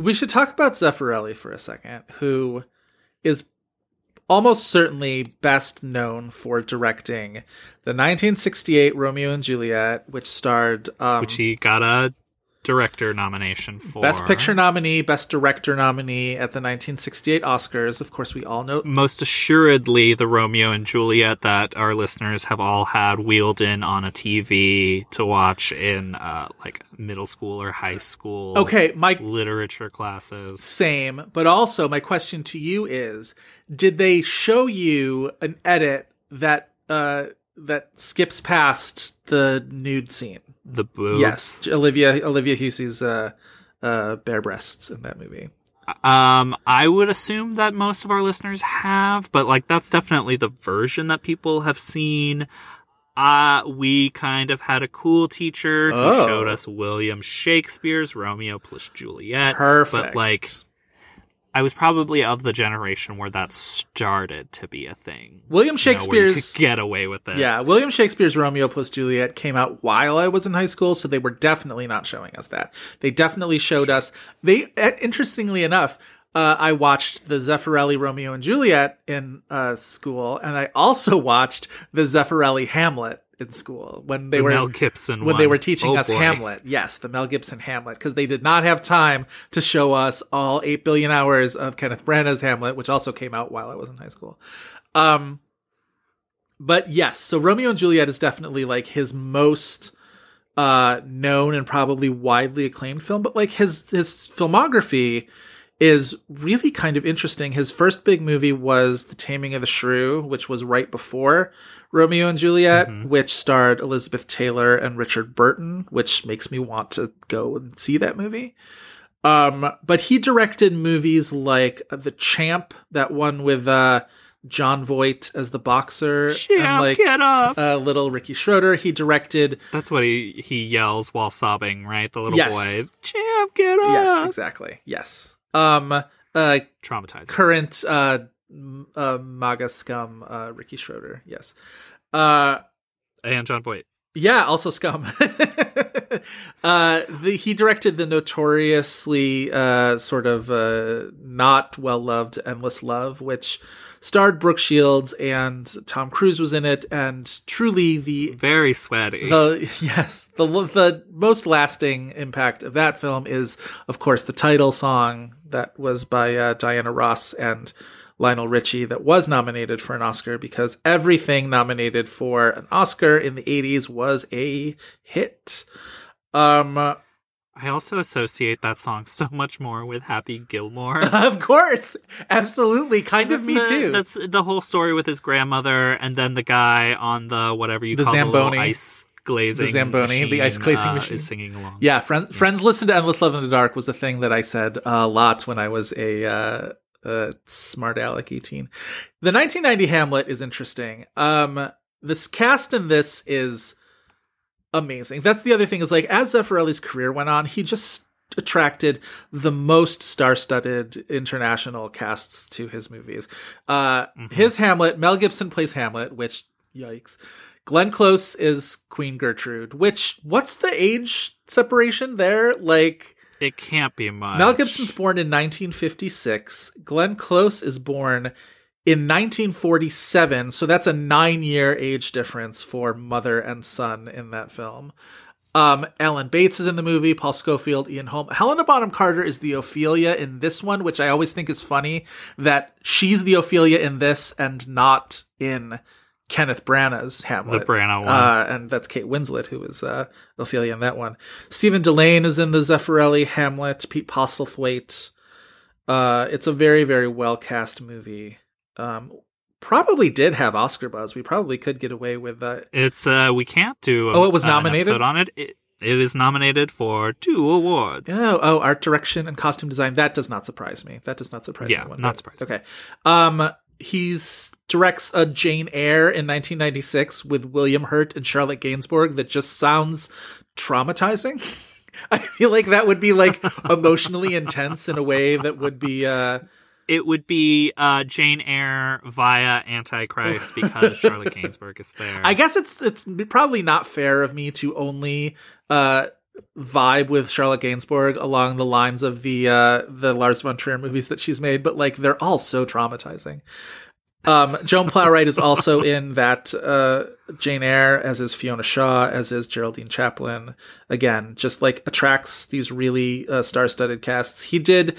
We should talk about Zeffirelli for a second, who is almost certainly best known for directing the 1968 Romeo and Juliet, which starred... which he got a director nomination for. Best Picture nominee, Best Director nominee at the 1968 Oscars. Of course, we all know... Most assuredly, the Romeo and Juliet that our listeners have all had wheeled in on a TV to watch in, middle school or high school literature classes. Same. But also, my question to you is, did they show you an edit that skips past the nude scene? The boobs. Yes, Olivia Hussey's bare breasts in that movie. I would assume that most of our listeners have, but like that's definitely the version that people have seen. We kind of had a cool teacher who showed us William Shakespeare's Romeo plus Juliet. Perfect. But like, I was probably of the generation where that started to be a thing. William Shakespeare's... You could get away with it. Yeah, William Shakespeare's Romeo plus Juliet came out while I was in high school, so they were definitely not showing us that. They definitely showed us... Interestingly enough, I watched the Zeffirelli Romeo and Juliet in school, and I also watched the Zeffirelli Hamlet in school when they were Mel Gibson when they were teaching us Hamlet. Yes, the Mel Gibson Hamlet, because they did not have time to show us all 8 billion hours of Kenneth Branagh's Hamlet, which also came out while I was in high school. But yes, so Romeo and Juliet is definitely like his most known and probably widely acclaimed film, but like his filmography is really kind of interesting. His first big movie was The Taming of the Shrew, which was right before Romeo and Juliet, which starred Elizabeth Taylor and Richard Burton, which makes me want to go and see that movie. But he directed movies like The Champ, that one with John Voight as the boxer. Champ, and like, get up! Little Ricky Schroeder. He directed... That's what he yells while sobbing, right? The little boy. Champ, get up! Yes, exactly. Yes. Traumatized. Current MAGA scum Ricky Schroeder, yes. And John Voight. Yeah, also scum. He directed the notoriously sort of not well-loved Endless Love, which starred Brooke Shields and Tom Cruise was in it, and truly the... Very sweaty. The most lasting impact of that film is, of course, the title song that was by Diana Ross and Lionel Richie that was nominated for an Oscar, because everything nominated for an Oscar in the 80s was a hit. I also associate that song so much more with Happy Gilmore. Of course. Absolutely. Kind of me too. That's the whole story with his grandmother and then the guy on the whatever you call Zamboni. The ice glazing machine. The ice glazing machine. Is singing along. Yeah, Friends Listen to Endless Love in the Dark was the thing that I said a lot when I was a smart alecky teen. The 1990 Hamlet is interesting. This cast in this is... amazing. That's the other thing is like as Zeffirelli's career went on, he just attracted the most star-studded international casts to his movies. His Hamlet, Mel Gibson plays Hamlet, which yikes. Glenn Close is Queen Gertrude, which what's the age separation there? Like it can't be much. Mel Gibson's born in 1956. Glenn Close is born in 1947, so that's a 9-year age difference for mother and son in that film. Ellen Bates is in the movie, Paul Scofield, Ian Holm. Helena Bonham Carter is the Ophelia in this one, which I always think is funny that she's the Ophelia in this and not in Kenneth Branagh's Hamlet. The Branagh one. And that's Kate Winslet, who is Ophelia in that one. Stephen Delane is in the Zeffirelli Hamlet, Pete Postlethwaite. It's a very, very well-cast movie. Probably did have Oscar buzz. We probably could get away with that. It's we can't do. It was nominated on it. It is nominated for 2 awards. Oh, art direction and costume design. That does not surprise me. Yeah, not surprised. Okay. He directs a Jane Eyre in 1996 with William Hurt and Charlotte Gainsbourg. That just sounds traumatizing. I feel like that would be like emotionally intense in a way that would be. It would be Jane Eyre via Antichrist because Charlotte Gainsbourg is there. I guess it's probably not fair of me to only vibe with Charlotte Gainsbourg along the lines of the Lars von Trier movies that she's made, but like they're all so traumatizing. Joan Plowright is also in that Jane Eyre, as is Fiona Shaw, as is Geraldine Chaplin. Again, just like attracts these really star-studded casts. He did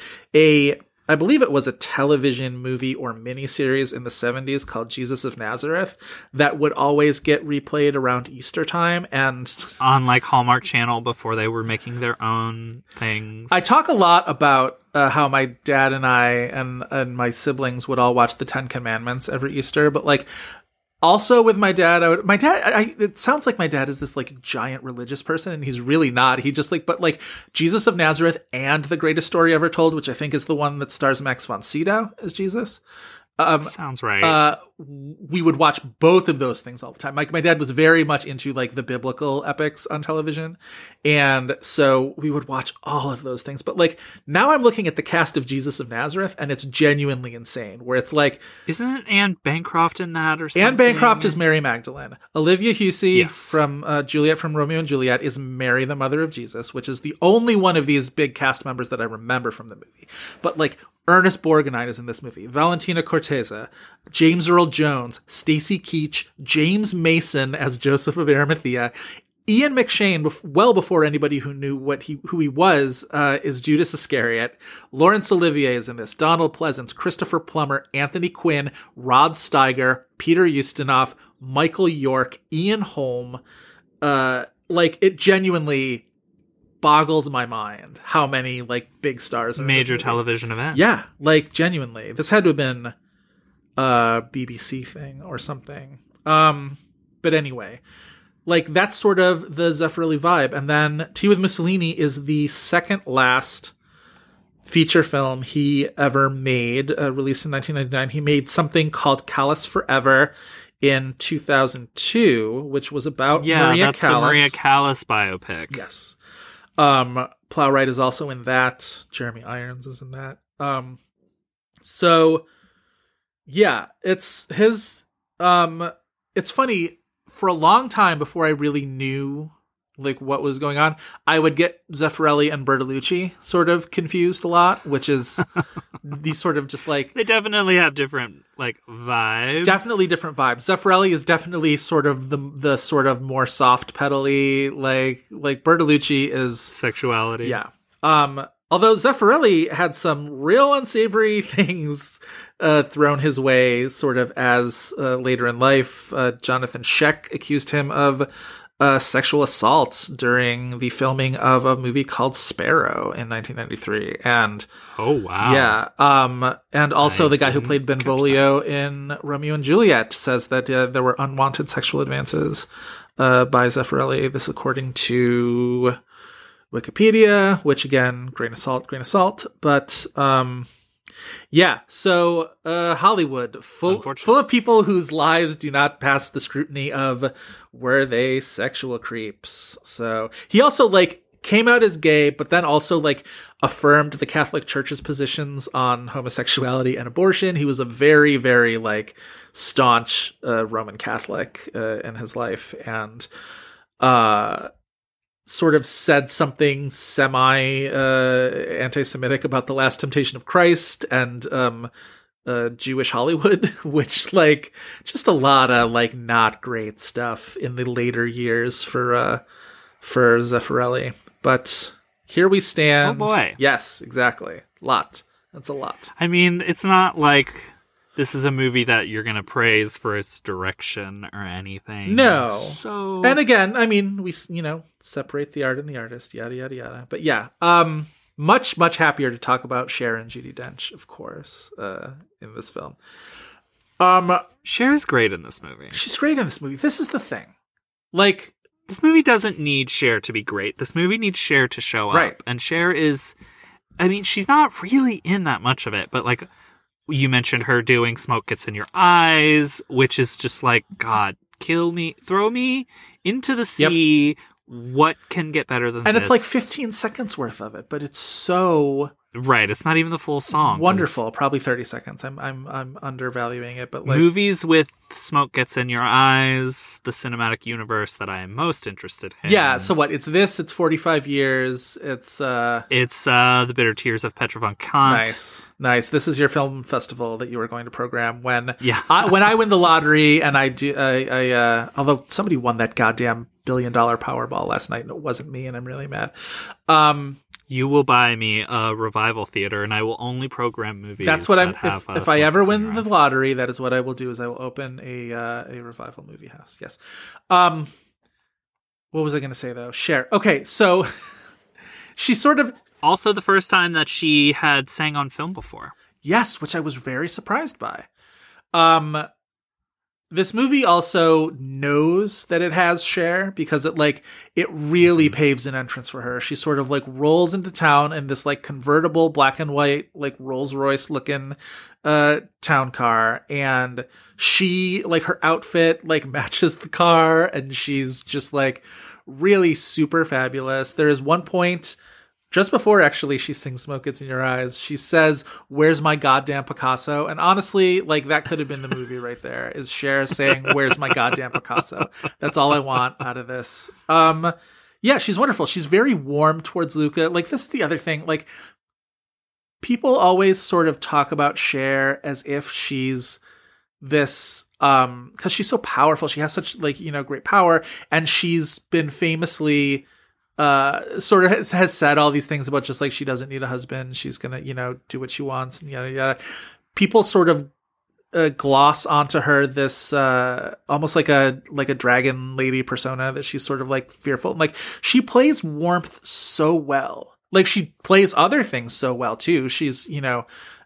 I believe it was a television movie or miniseries in the 70s called Jesus of Nazareth that would always get replayed around Easter time and on like Hallmark Channel before they were making their own things. I talk a lot about how my dad and I and my siblings would all watch the Ten Commandments every Easter, but like Also with my dad, it sounds like my dad is this like giant religious person, and he's really not. He just but Jesus of Nazareth and The Greatest Story Ever Told, which I think is the one that stars Max von Sydow as Jesus. Sounds right. We would watch both of those things all the time. Like my dad was very much into like the biblical epics on television. And so we would watch all of those things. But like now I'm looking at the cast of Jesus of Nazareth and it's genuinely insane, where it's like, isn't Anne Bancroft in that or something? Anne Bancroft is Mary Magdalene. Olivia Hussey from Juliet from Romeo and Juliet is Mary, the mother of Jesus, which is the only one of these big cast members that I remember from the movie. But like Ernest Borgnine is in this movie. Valentina Corteza, James Earl Jones, Stacy Keach, James Mason as Joseph of Arimathea, Ian McShane, well before anybody who knew who he was, is Judas Iscariot. Laurence Olivier is in this. Donald Pleasance, Christopher Plummer, Anthony Quinn, Rod Steiger, Peter Ustinov, Michael York, Ian Holm. It genuinely boggles my mind how many big stars in major television event. Yeah, genuinely, this had to have been a BBC thing or something. But anyway, that's sort of the Zeffirelli vibe. And then Tea with Mussolini is the second last feature film he ever made, released in 1999. He made something called Callas Forever in 2002, which was about Maria Callas. Yeah, that's the Maria Callas biopic. Yes. Plowright is also in that. Jeremy Irons is in that. So yeah, it's his, it's funny, for a long time before I really knew what was going on, I would get Zeffirelli and Bertolucci sort of confused a lot, which is these sort of just they definitely have different vibes. Definitely different vibes. Zeffirelli is definitely sort of the sort of more soft pedal-y, like Bertolucci is sexuality. Yeah. Although Zeffirelli had some real unsavory things thrown his way, sort of as later in life, Jonathan Scheck accused him of sexual assault during the filming of a movie called Sparrow in 1993. And oh wow, yeah. And also the guy who played Benvolio in Romeo and Juliet says that there were unwanted sexual advances by Zeffirelli. This, according to Wikipedia, which again, grain of salt. But yeah, so Hollywood, full of people whose lives do not pass the scrutiny of were they sexual creeps. So he also came out as gay, but then also affirmed the Catholic Church's positions on homosexuality and abortion. He was a very, very staunch Roman Catholic in his life, and sort of said something semi anti-Semitic about The Last Temptation of Christ and Jewish Hollywood, which just a lot of not great stuff in the later years for Zeffirelli. But here we stand. Oh boy! Yes, exactly. That's a lot. I mean, it's not this is a movie that you're going to praise for its direction or anything. No. So, and again, I mean, we, separate the art and the artist, yada, yada, yada. But yeah, much, much happier to talk about Cher and Judi Dench, of course, in this film. Cher's great in this movie. She's great in this movie. This is the thing. This movie doesn't need Cher to be great. This movie needs Cher to show up. Right. And Cher is, I mean, she's not really in that much of it, but you mentioned her doing Smoke Gets in Your Eyes, which is just God, kill me, throw me into the sea. Yep. What can get better than this? And it's 15 seconds worth of it, but it's so right. It's not even the full song. Wonderful. Probably 30 seconds. I'm undervaluing it, but movies with Smoke Gets in Your Eyes, the cinematic universe that I am most interested in. Yeah. So what? It's this. It's 45 years. It's The Bitter Tears of Petra von Kant. Nice. This is your film festival that you were going to program when. Yeah. When I win the lottery, and I do. I although somebody won that goddamn $1 billion Powerball last night, and it wasn't me, and I'm really mad. You will buy me a revival theater, and I will only program movies. That's what I'm. If I ever win the lottery, that is what I will do. Is I will open a revival movie house. Yes. What was I going to say though? Cher. Okay, so she sort of also the first time that she had sang on film before. Yes, which I was very surprised by. This movie also knows that it has Cher because it really paves an entrance for her. She sort of rolls into town in this convertible black and white, Rolls Royce looking town car. And she her outfit matches the car, and she's just really super fabulous. There is one point just before, actually, she sings Smoke Gets in Your Eyes, she says, "Where's my goddamn Picasso?" And honestly, that could have been the movie right there, is Cher saying, "Where's my goddamn Picasso?" That's all I want out of this. Yeah, she's wonderful. She's very warm towards Luca. This is the other thing. People always sort of talk about Cher as if she's this... because she's so powerful. She has such, great power. And she's been famously... sort of has said all these things about just she doesn't need a husband. She's going to, do what she wants and yada, yada. People sort of gloss onto her this almost like a dragon lady persona that she's sort of fearful. And she plays warmth so well. She plays other things so well too. She's, in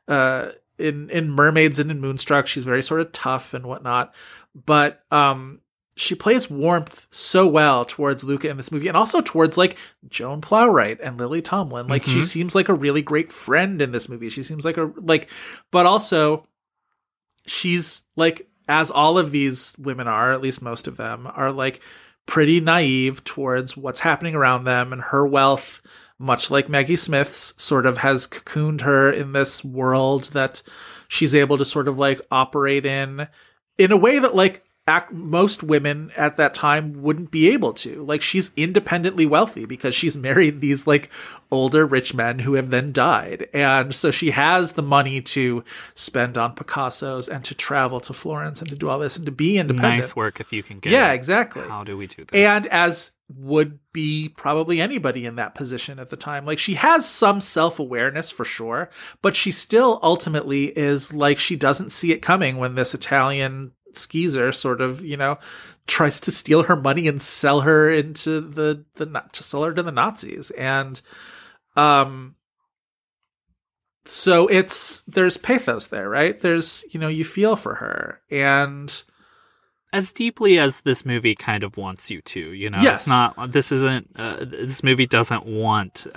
Mermaids and in Moonstruck, she's very sort of tough and whatnot. But, she plays warmth so well towards Luca in this movie, and also towards Joan Plowright and Lily Tomlin. She seems like a really great friend in this movie. She seems but also she's as all of these women are, at least most of them are pretty naive towards what's happening around them, and her wealth, much like Maggie Smith's, sort of has cocooned her in this world that she's able to sort of operate in a way that most women at that time wouldn't be able to. She's independently wealthy because she's married these older rich men who have then died, and so she has the money to spend on Picassos and to travel to Florence and to do all this and to be independent. Nice work if you can get. Yeah, exactly. How do we do this? And as would be probably anybody in that position at the time, she has some self-awareness for sure, but she still ultimately is she doesn't see it coming when this Italian skeezer sort of tries to steal her money and sell her into the Nazis. And so there's pathos there, right? There's you feel for her, and as deeply as this movie kind of wants you to, yes. It's not, this movie doesn't want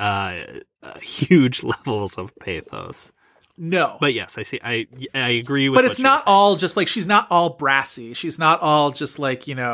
huge levels of pathos. No. But yes, I see. I agree with. But it's not all just she's not all brassy. She's not all just yeah,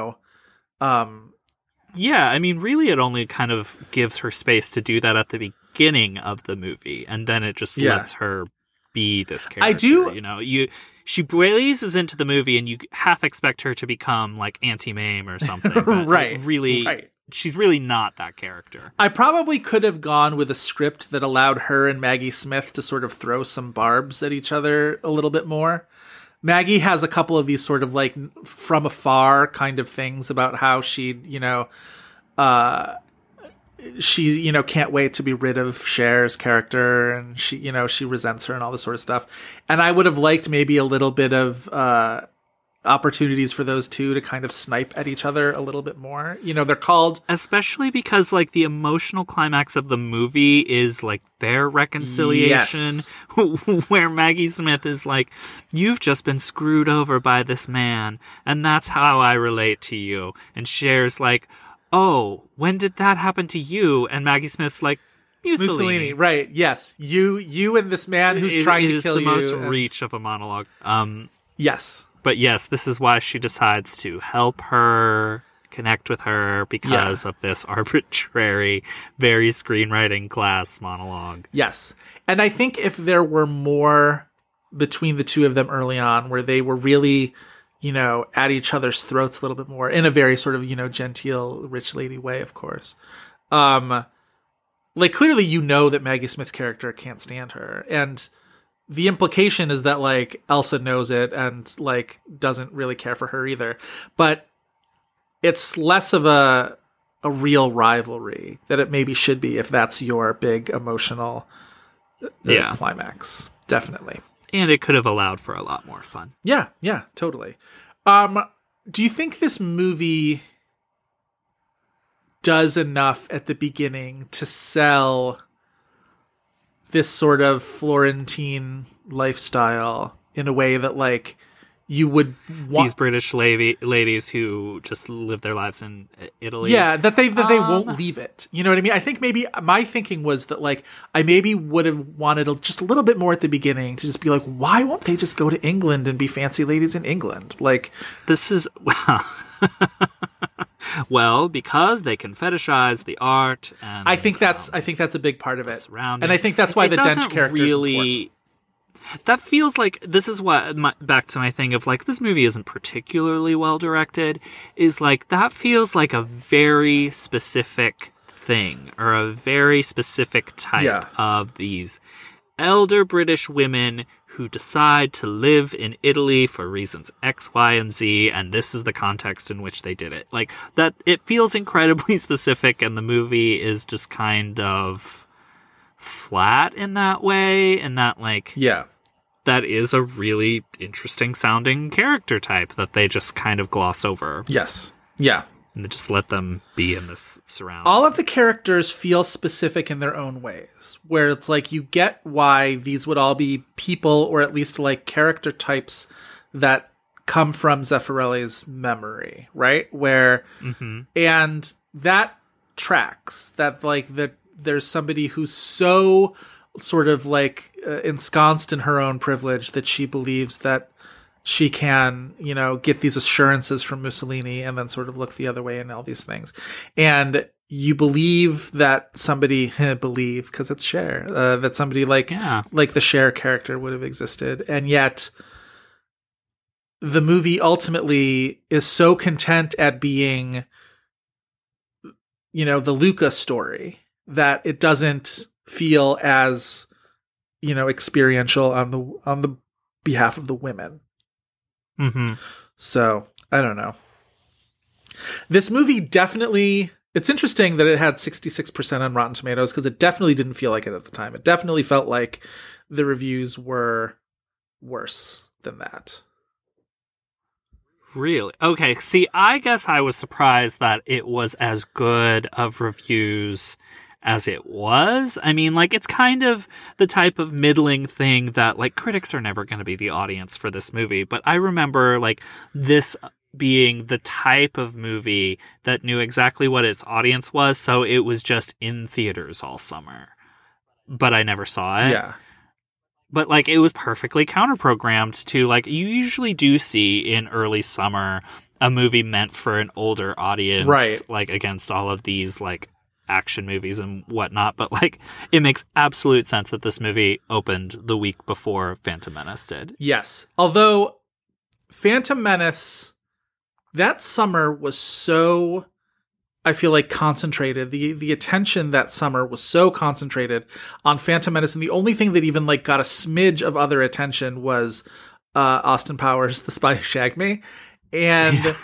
I mean, really it only kind of gives her space to do that at the beginning of the movie, and then it just lets her be this character. I do. She blazes into the movie and you half expect her to become Auntie Mame or something. Right. Really. Right. She's really not that character. I probably could have gone with a script that allowed her and Maggie Smith to sort of throw some barbs at each other a little bit more. Maggie has a couple of these sort of from afar kind of things about how she, she, can't wait to be rid of Cher's character, and she, she resents her and all this sort of stuff. And I would have liked maybe a little bit of, opportunities for those two to kind of snipe at each other a little bit more. They're called, especially because the emotional climax of the movie is their reconciliation. Yes. Where Maggie Smith is "You've just been screwed over by this man, and that's how I relate to you." And Cher's "Oh, when did that happen to you?" And Maggie Smith's Mussolini, right? Yes, you and this man who's trying to kill you. It is the most reach of a monologue. Yes. But yes, this is why she decides to help her, connect with her, because of this arbitrary, very screenwriting class monologue. Yes. And I think if there were more between the two of them early on, where they were really, at each other's throats a little bit more, in a very sort of, genteel, rich lady way, of course. Clearly that Maggie Smith's character can't stand her, and... the implication is that Elsa knows it and doesn't really care for her either, but it's less of a real rivalry that it maybe should be if that's your big emotional climax. Definitely. And it could have allowed for a lot more fun. Yeah. Yeah, totally. Do you think this movie does enough at the beginning to sell this sort of Florentine lifestyle in a way that you would want these British ladies who just live their lives in Italy. Yeah, that they won't leave it. You know what I mean? I think maybe my thinking was that, like, I maybe would have wanted just a little bit more at the beginning to just be like, why won't they just go to England and be fancy ladies in England? Like, this is well, because they can fetishize the art. And I think that's a big part of it. And I think that's why the Dench character really. That feels like this is what back to my thing of like this movie isn't particularly well directed is like that feels like a very specific thing or a very specific type of these elder British women who decide to live in Italy for reasons X, Y, and Z, and this is the context in which they did it. Like that, it feels incredibly specific, and the movie is just kind of flat in that way, and that like that is a really interesting sounding character type that they just kind of gloss over. Yes. Yeah. And they just let them be in this surround. All of the characters feel specific in their own ways, where it's like you get why these would all be people or at least like character types that come from Zeffirelli's memory, right? Where, and that tracks that like there's somebody who's so sort of like ensconced in her own privilege that she believes that she can, you know, get these assurances from Mussolini and then sort of look the other way and all these things. And you believe that somebody believe, cause it's Cher, that somebody like the Cher character would have existed. And yet the movie ultimately is so content at being, you know, the Luca story that it doesn't feel as, you know, experiential on the behalf of the women. Mm-hmm. So I don't know. This movie definitely, it's interesting that it had 66% on Rotten Tomatoes because it definitely didn't feel like it at the time. It definitely felt like the reviews were worse than that. Really? Okay. See, I guess I was surprised that it was as good of reviews as it was. I mean, like, it's kind of the type of middling thing that, like, critics are never going to be the audience for this movie. But I remember, like, this being the type of movie that knew exactly what its audience was, so it was just in theaters all summer. But I never saw it. Yeah. But, like, it was perfectly counterprogrammed to, like, you usually do see in early summer a movie meant for an older audience. Right. Like, against all of these, like, action movies and whatnot, but like it makes absolute sense that this movie opened the week before Phantom Menace did. Yes, although Phantom Menace that summer was so, I feel like, concentrated. The attention that summer was so concentrated on Phantom Menace, and the only thing that even like got a smidge of other attention was Austin Powers: The Spy Who Shagged Me, and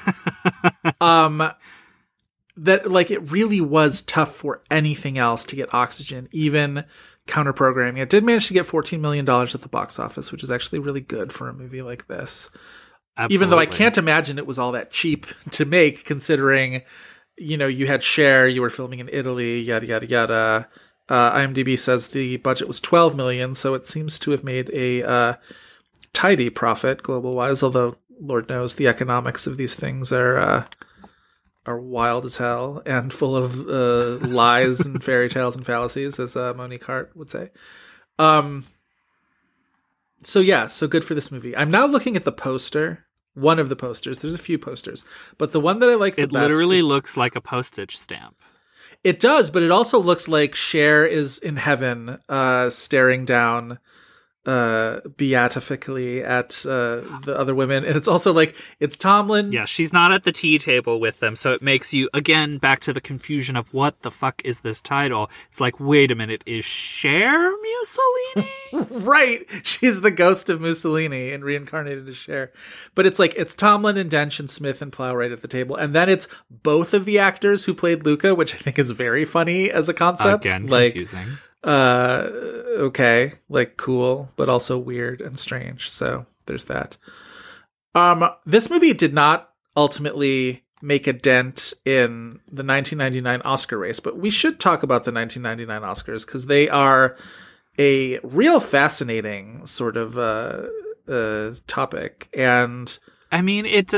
that like it really was tough for anything else to get oxygen, even counter programming. It did manage to get $14 million at the box office, which is actually really good for a movie like this. Absolutely. Even though I can't imagine it was all that cheap to make, considering, you know, you had Cher, you were filming in Italy, yada, yada, yada. IMDb says the budget was $12 million, so it seems to have made a tidy profit global wise, although Lord knows the economics of these things are wild as hell and full of lies and fairy tales and fallacies, as Monique Hart would say. So good for this movie. I'm now looking at the poster, one of the posters. There's a few posters, but the one that I like the best. It literally looks like a postage stamp. It does, but it also looks like Cher is in heaven staring down beatifically at the other women, and it's also like it's Tomlin. Yeah, she's not at the tea table with them, so it makes you again back to the confusion of what the fuck is this title. It's like, wait a minute, is Cher Mussolini? Right, she's the ghost of Mussolini and reincarnated as Cher. But it's like it's Tomlin and Dench and Smith and Plowright at the table, and then it's both of the actors who played Luca, which I think is very funny as a concept. Again, like, confusing. Okay, like cool, but also weird and strange. So there's that. This movie did not ultimately make a dent in the 1999 Oscar race, but we should talk about the 1999 Oscars because they are a real fascinating sort of topic. And I mean, it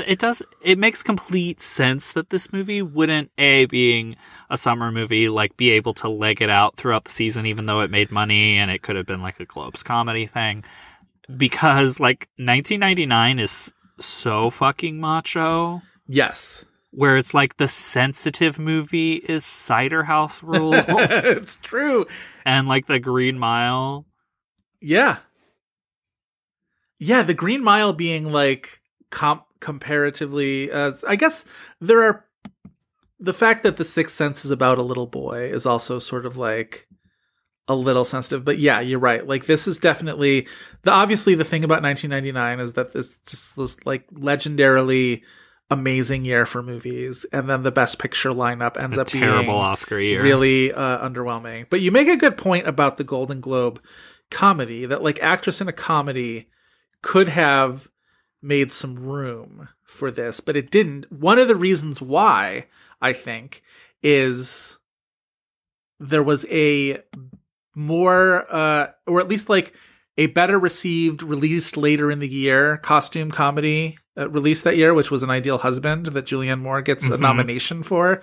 makes complete sense that this movie wouldn't, A, being a summer movie, like, be able to leg it out throughout the season, even though it made money and it could have been like a Globes comedy thing, because like 1999 is so fucking macho. Yes. Where it's like the sensitive movie is Cider House Rules. It's true. And like The Green Mile. Yeah. Yeah, The Green Mile being like comparatively, I guess there are, the fact that The Sixth Sense is about a little boy is also sort of like a little sensitive, but yeah, you're right. Like, this is definitely obviously the thing about 1999 is that this just was like legendarily amazing year for movies, and then the Best Picture lineup ends up being terrible Oscar year, really underwhelming. But you make a good point about the Golden Globe comedy, that like actress in a comedy could have made some room for this, but it didn't. One of the reasons why, I think, is there was a more, or at least like a better received, released later in the year, costume comedy released that year, which was An Ideal Husband, that Julianne Moore gets a nomination for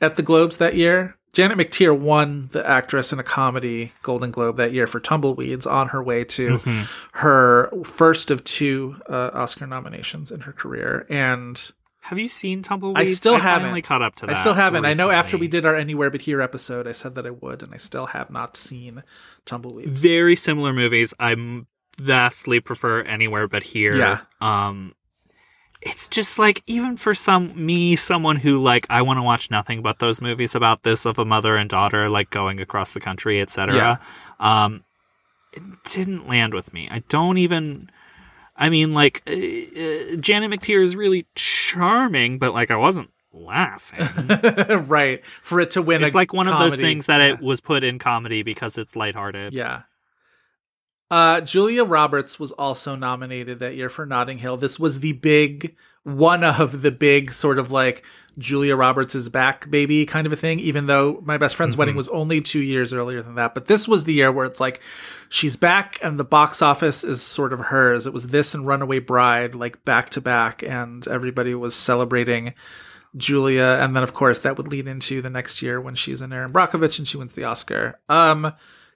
at the Globes that year. Janet McTeer won the Actress in a Comedy Golden Globe that year for Tumbleweeds, on her way to her first of two Oscar nominations in her career. And have you seen Tumbleweeds? I still haven't. Finally caught up to that. I still haven't. Recently. I know after we did our Anywhere But Here episode, I said that I would, and I still have not seen Tumbleweeds. Very similar movies. I vastly prefer Anywhere But Here. Yeah. It's just like, even for someone who, like, I want to watch nothing but those movies about this, of a mother and daughter, like, going across the country, etc. Yeah. It didn't land with me. Janet McTeer is really charming, but, like, I wasn't laughing. Right. For it to win it's like one comedy. Of those things that it was put in comedy because it's lighthearted. Yeah. Julia Roberts was also nominated that year for Notting Hill. This was the big, one of the big sort of like Julia Roberts is back, baby, kind of a thing, even though My Best Friend's Wedding was only 2 years earlier than that. But this was the year where it's like, she's back and the box office is sort of hers. It was this and Runaway Bride, like, back to back, and everybody was celebrating Julia. And then, of course, that would lead into the next year when she's in Erin Brockovich and she wins the Oscar.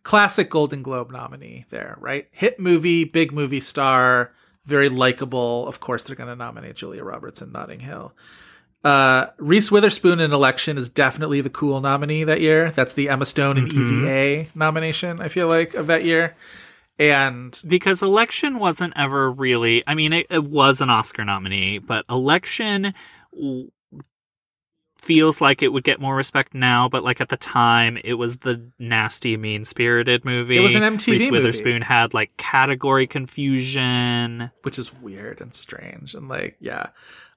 Classic Golden Globe nominee there, right? Hit movie, big movie star, very likable. Of course, they're going to nominate Julia Roberts in Notting Hill. Reese Witherspoon in Election is definitely the cool nominee that year. That's the Emma Stone and Easy A nomination, I feel like, of that year. And because Election wasn't ever really, I mean, it was an Oscar nominee, but Election feels like it would get more respect now, but like at the time it was the nasty, mean-spirited movie. It was an MTV movie. Reese Witherspoon had like category confusion, which is weird and strange, and like, yeah,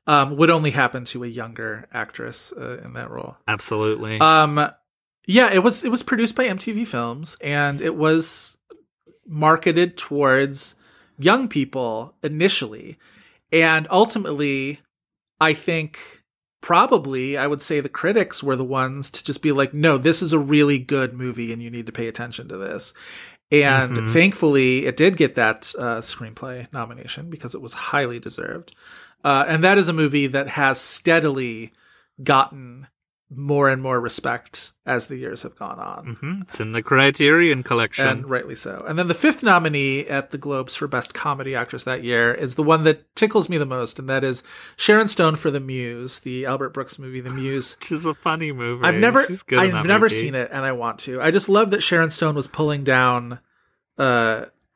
would only happen to a younger actress in that role. Absolutely. Yeah, it was produced by MTV Films, and it was marketed towards young people initially, and ultimately I think probably, I would say the critics were the ones to just be like, no, this is a really good movie and you need to pay attention to this. And thankfully, it did get that screenplay nomination because it was highly deserved. And that is a movie that has steadily gotten more and more respect as the years have gone on. It's in the Criterion Collection. And rightly so. And then the fifth nominee at the Globes for Best Comedy Actress that year is the one that tickles me the most, and that is Sharon Stone for The Muse, the Albert Brooks movie, The Muse. Which is a funny movie. I've never seen it, and I want to. I just love that Sharon Stone was pulling down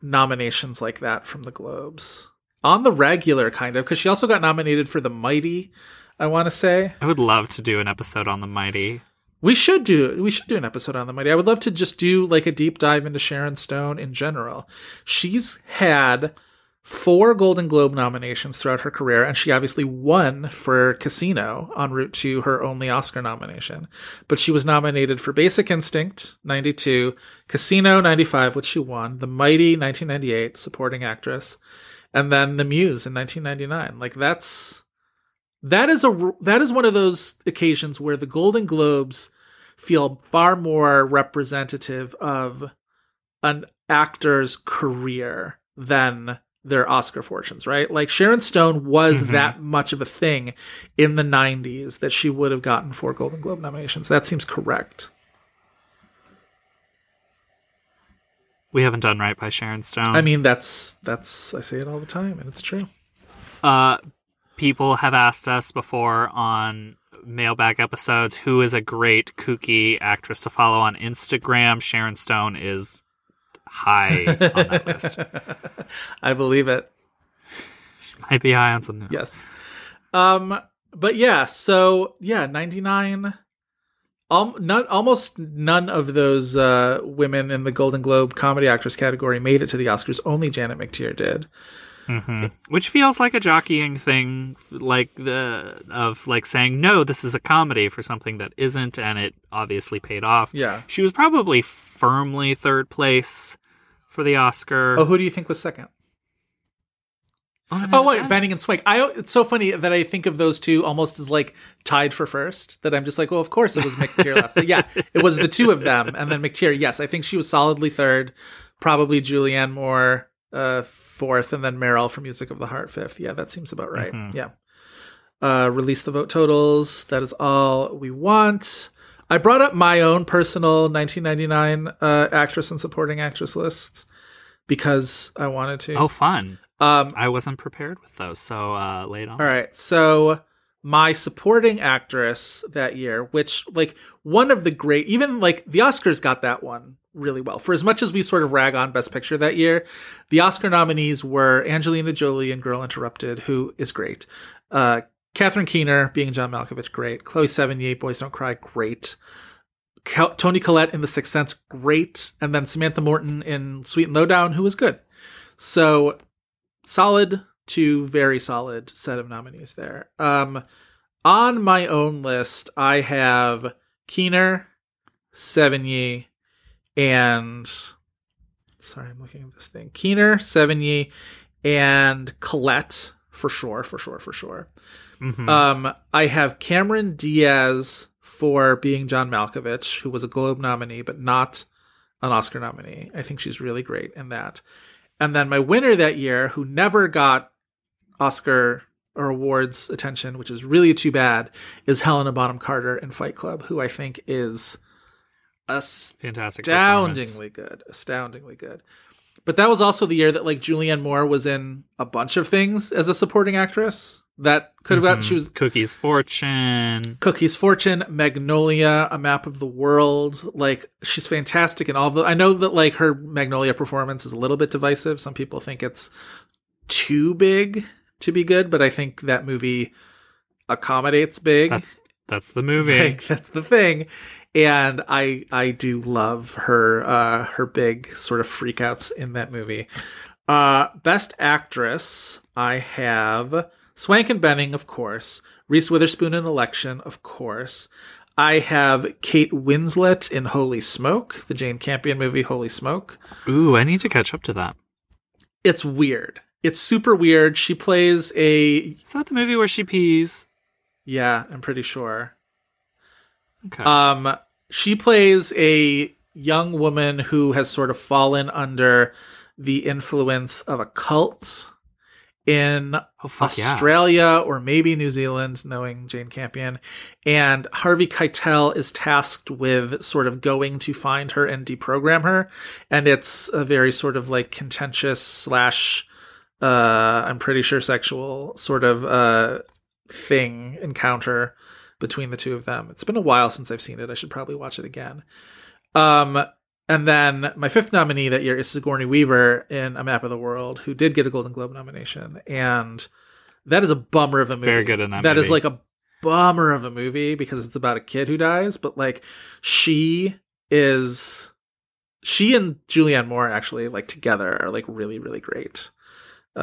nominations like that from the Globes. On the regular, kind of, because she also got nominated for The Mighty, I want to say. I would love to do an episode on The Mighty. We should do an episode on The Mighty. I would love to just do like a deep dive into Sharon Stone in general. She's had 4 Golden Globe nominations throughout her career, and she obviously won for Casino en route to her only Oscar nomination. But she was nominated for Basic Instinct, 1992, Casino, 1995, which she won, The Mighty, 1998, supporting actress, and then The Muse in 1999. Like, that is one of those occasions where the Golden Globes feel far more representative of an actor's career than their Oscar fortunes, right? Like Sharon Stone was that much of a thing in the 90s that she would have gotten 4 Golden Globe nominations. That seems correct. We haven't done right by Sharon Stone. I mean, that's I say it all the time, and it's true. People have asked us before on mailbag episodes, who is a great kooky actress to follow on Instagram? Sharon Stone is high on that list. I believe it. She might be high on something. Yes. But yeah, so yeah, 99. Almost none of those women in the Golden Globe comedy actress category made it to the Oscars. Only Janet McTeer did. Which feels like a jockeying thing, like saying, no, this is a comedy for something that isn't, and it obviously paid off. Yeah. She was probably firmly third place for the Oscar. Oh, who do you think was second? Oh, wait, Banning and Swank. It's so funny that I think of those two almost as like tied for first, that I'm just like, well, of course it was McTeer left. But yeah, it was the two of them. And then McTeer, yes, I think she was solidly third, probably Julianne Moore fourth, and then Meryl for Music of the Heart fifth. Yeah, that seems about right. Yeah. Release the vote totals. That is all we want. I brought up my own personal 1999 actress and supporting actress lists because I wanted to. Oh, fun. I wasn't prepared with those, so lay it on. All right, so my supporting actress that year, which, like, one of the great, even, like, the Oscars got that one really well. For as much as we sort of rag on Best Picture that year, the Oscar nominees were Angelina Jolie in Girl Interrupted, who is great. Katherine Keener being John Malkovich, great. Chloe Sevigny, Boys Don't Cry, great. Toni Collette in The Sixth Sense, great. And then Samantha Morton in Sweet and Lowdown, who was good. So solid to very solid set of nominees there. On my own list, I have Keener, Sevigny, and Keener, Sevigny, and Collette for sure. I have Cameron Diaz for being John Malkovich, who was a Globe nominee but not an Oscar nominee. I think she's really great in that. And then my winner that year, who never got Oscar or awards attention, which is really too bad, is Helena Bonham Carter in Fight Club, who I think is astoundingly good. But that was also the year that, like, Julianne Moore was in a bunch of things as a supporting actress. That could have gotten, she was Cookie's Fortune, Magnolia, A Map of the World. Like, she's fantastic in all of the, I know that, like, her Magnolia performance is a little bit divisive. Some people think it's too big to be good, but I think that movie accommodates big. That's the movie. Like, that's the thing. And I do love her, her big sort of freakouts in that movie. Best actress, I have Swank and Benning, of course. Reese Witherspoon in Election, of course. I have Kate Winslet in Holy Smoke, the Jane Campion movie Holy Smoke. Ooh, I need to catch up to that. It's weird. It's super weird. She plays a... Is that the movie where she pees? Yeah, I'm pretty sure. Okay. She plays a young woman who has sort of fallen under the influence of a cult in Australia, or maybe New Zealand, knowing Jane Campion. And Harvey Keitel is tasked with sort of going to find her and deprogram her. And it's a very sort of, like, contentious / I'm pretty sure sexual sort of thing, encounter between the two of them. It's been a while since I've seen it. I should probably watch it again. And then my fifth nominee that year is Sigourney Weaver in A Map of the World, who did get a Golden Globe nomination. And that is a bummer of a movie. Very good in that movie. That is, like, a bummer of a movie because it's about a kid who dies. But, like, she and Julianne Moore actually, like, together are, like, really, really great in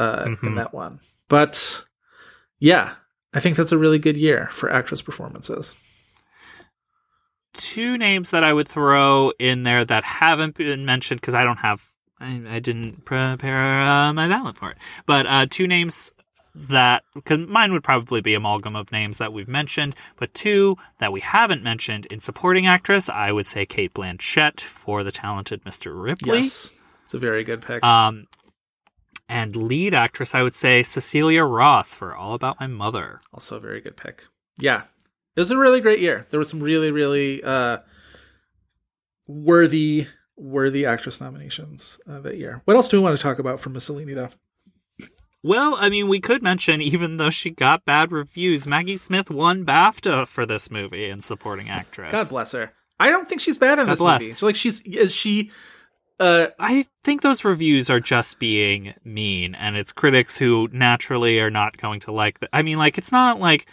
that one. But yeah, I think that's a really good year for actress performances. Two names that I would throw in there that haven't been mentioned because I didn't prepare my ballot for it. But two names that, because mine would probably be amalgam of names that we've mentioned, but two that we haven't mentioned in supporting actress, I would say Kate Blanchett for The Talented Mr. Ripley. Yes, it's a very good pick. And lead actress, I would say Cecilia Roth for All About My Mother. Also a very good pick. Yeah. It was a really great year. There was some really, really worthy actress nominations that year. What else do we want to talk about from Mussolini, though? Well, I mean, we could mention, even though she got bad reviews, Maggie Smith won BAFTA for this movie in supporting actress. God bless her. I don't think she's bad in this movie. So, like, is she? I think those reviews are just being mean, and it's critics who naturally are not going to like that. I mean, like, it's not like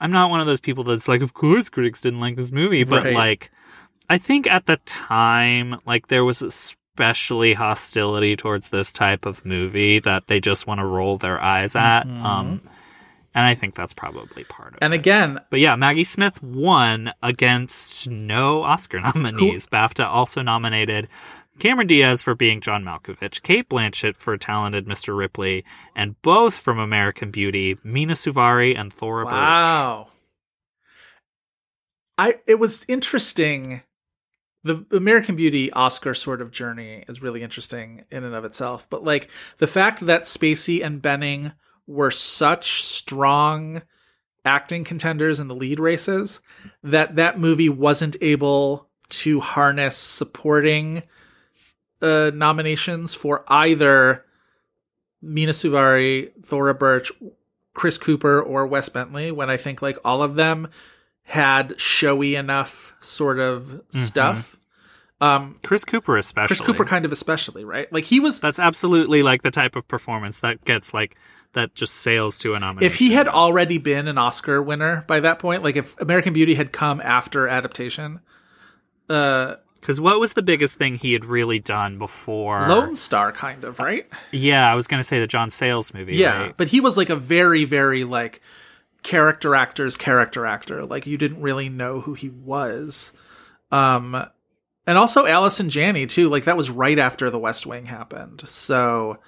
I'm not one of those people that's like, of course critics didn't like this movie, but right. Like, I think at the time, like, there was especially hostility towards this type of movie that they just want to roll their eyes at. Mm-hmm. And I think that's probably part of it. And again... But yeah, Maggie Smith won against no Oscar nominees. BAFTA also nominated Cameron Diaz for Being John Malkovich, Kate Blanchett for Talented Mr. Ripley, and both from American Beauty, Mina Suvari and Thora Birch. Wow. It was interesting. The American Beauty Oscar sort of journey is really interesting in and of itself. But like the fact that Spacey and Benning were such strong acting contenders in the lead races that movie wasn't able to harness supporting nominations for either Mina Suvari, Thora Birch, Chris Cooper, or Wes Bentley, when I think like all of them had showy enough sort of mm-hmm. stuff. Chris Cooper kind of especially, right? Like that's absolutely like the type of performance that gets like, that just sails to a nomination. If he had already been an Oscar winner by that point, like if American Beauty had come after adaptation, because what was the biggest thing he had really done before? Lone Star, kind of, right? Yeah, I was going to say the John Sayles movie. Yeah, right? But he was like a very, very like character actor. Like you didn't really know who he was. And also Allison Janney too. Like that was right after The West Wing happened. So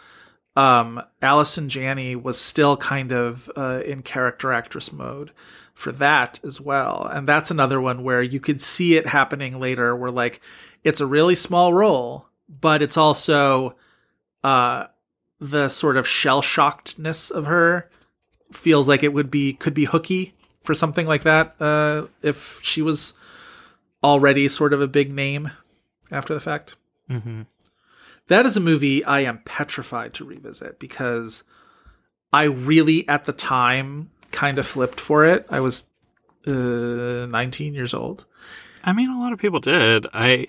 Allison Janney was still kind of in character actress mode for that as well. And that's another one where you could see it happening later where like, it's a really small role, but it's also the sort of shell-shockedness of her feels like it could be hooky for something like that if she was already sort of a big name after the fact. Mm-hmm. That is a movie I am petrified to revisit because I really at the time kind of flipped for it. I was 19 years old. I mean, a lot of people did. I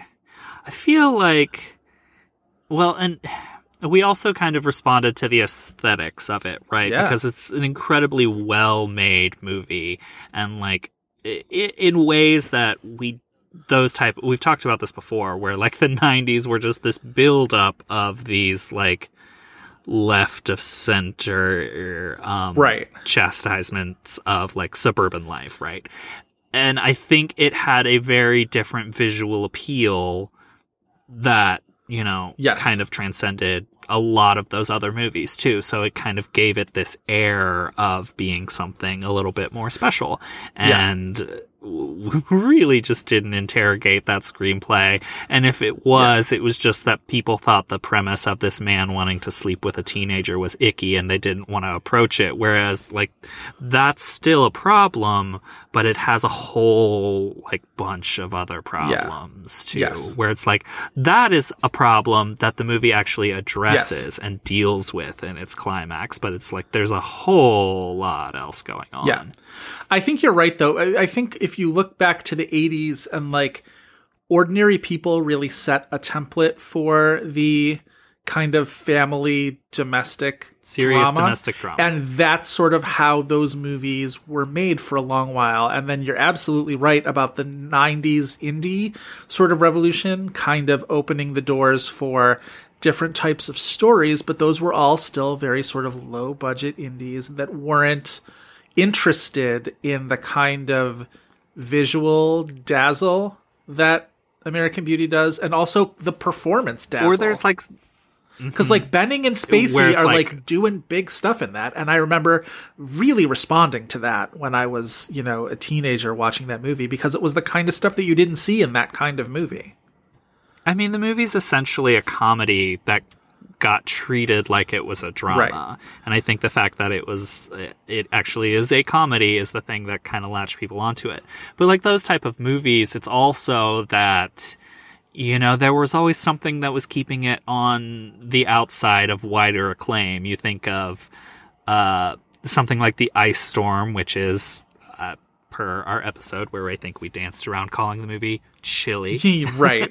feel like, well, and we also kind of responded to the aesthetics of it, right? Yeah. Because it's an incredibly well-made movie, and like in ways that we've talked about this before, where like the 90s were just this build-up of these like left of center right chastisements of like suburban life, right? And I think it had a very different visual appeal that, you know, yes, kind of transcended a lot of those other movies too. So it kind of gave it this air of being something a little bit more special, and yeah, really just didn't interrogate that screenplay. And if it was, yeah, it was just that people thought the premise of this man wanting to sleep with a teenager was icky and they didn't want to approach it. Whereas like that's still a problem, but it has a whole like bunch of other problems, yeah, too, yes, where it's like that is a problem that the movie actually addresses, yes, and deals with in its climax. But it's like there's a whole lot else going on. Yeah. I think you're right though. I think if you look back to the 80s and like Ordinary People really set a template for the kind of family domestic drama. And that's sort of how those movies were made for a long while. And then you're absolutely right about the 90s indie sort of revolution kind of opening the doors for different types of stories, but those were all still very sort of low budget indies that weren't interested in the kind of visual dazzle that American Beauty does, and also the performance dazzle. Or there's like, because like Benning and Spacey are like doing big stuff in that, and I remember really responding to that when I was, you know, a teenager watching that movie, because it was the kind of stuff that you didn't see in that kind of movie. I mean, the movie's essentially a comedy that got treated like it was a drama. Right. And I think the fact that it actually is a comedy is the thing that kind of latched people onto it. But like those type of movies, it's also that, you know, there was always something that was keeping it on the outside of wider acclaim. You think of something like The Ice Storm, which is, per our episode where I think we danced around calling the movie chilly. right.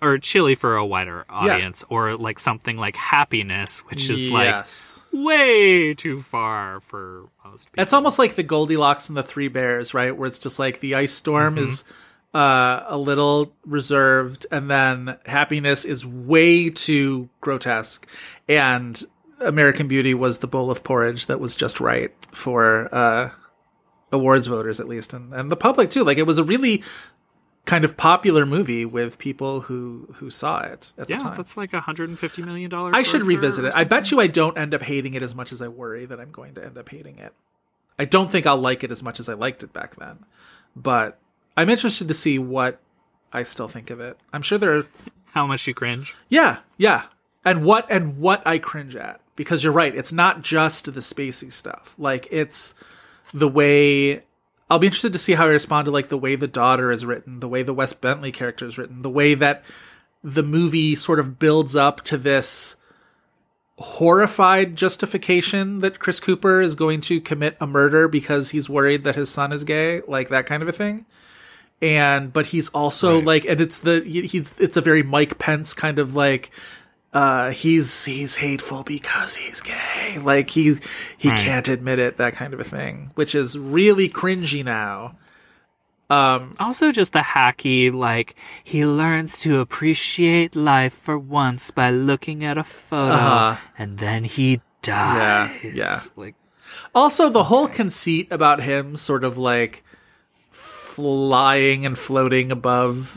Or chilly for a wider audience. Yeah. Or like something like Happiness, which is like way too far for most people. It's almost like the Goldilocks and the Three Bears, right? Where it's just like The Ice Storm mm-hmm. is a little reserved, and then Happiness is way too grotesque, and American Beauty was the bowl of porridge that was just right for awards voters, at least, and the public too. Like, it was a really kind of popular movie with people who saw it at the time. Yeah, that's like $150 million. I should revisit it. I bet you I don't end up hating it as much as I worry that I'm going to end up hating it. I don't think I'll like it as much as I liked it back then, but I'm interested to see what I still think of it. I'm sure there are how much you cringe. Yeah, and what I cringe at, because you're right. It's not just the spacey stuff. Like, it's the way, I'll be interested to see how I respond to, like, the way the daughter is written, the way the Wes Bentley character is written, the way that the movie sort of builds up to this horrified justification that Chris Cooper is going to commit a murder because he's worried that his son is gay, like that kind of a thing. And, but he's also right. like, and it's a very Mike Pence kind of like, he's hateful because he's gay. Like, he right. can't admit it, that kind of a thing, which is really cringy now. Also just the hacky, like, he learns to appreciate life for once by looking at a photo and then he dies. Yeah. Like, also the whole conceit about him sort of like flying and floating above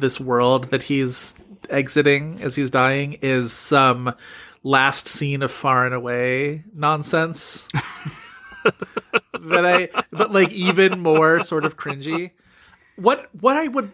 this world that he's exiting as he's dying is some last scene of Far and Away nonsense but like even more sort of cringy. What I would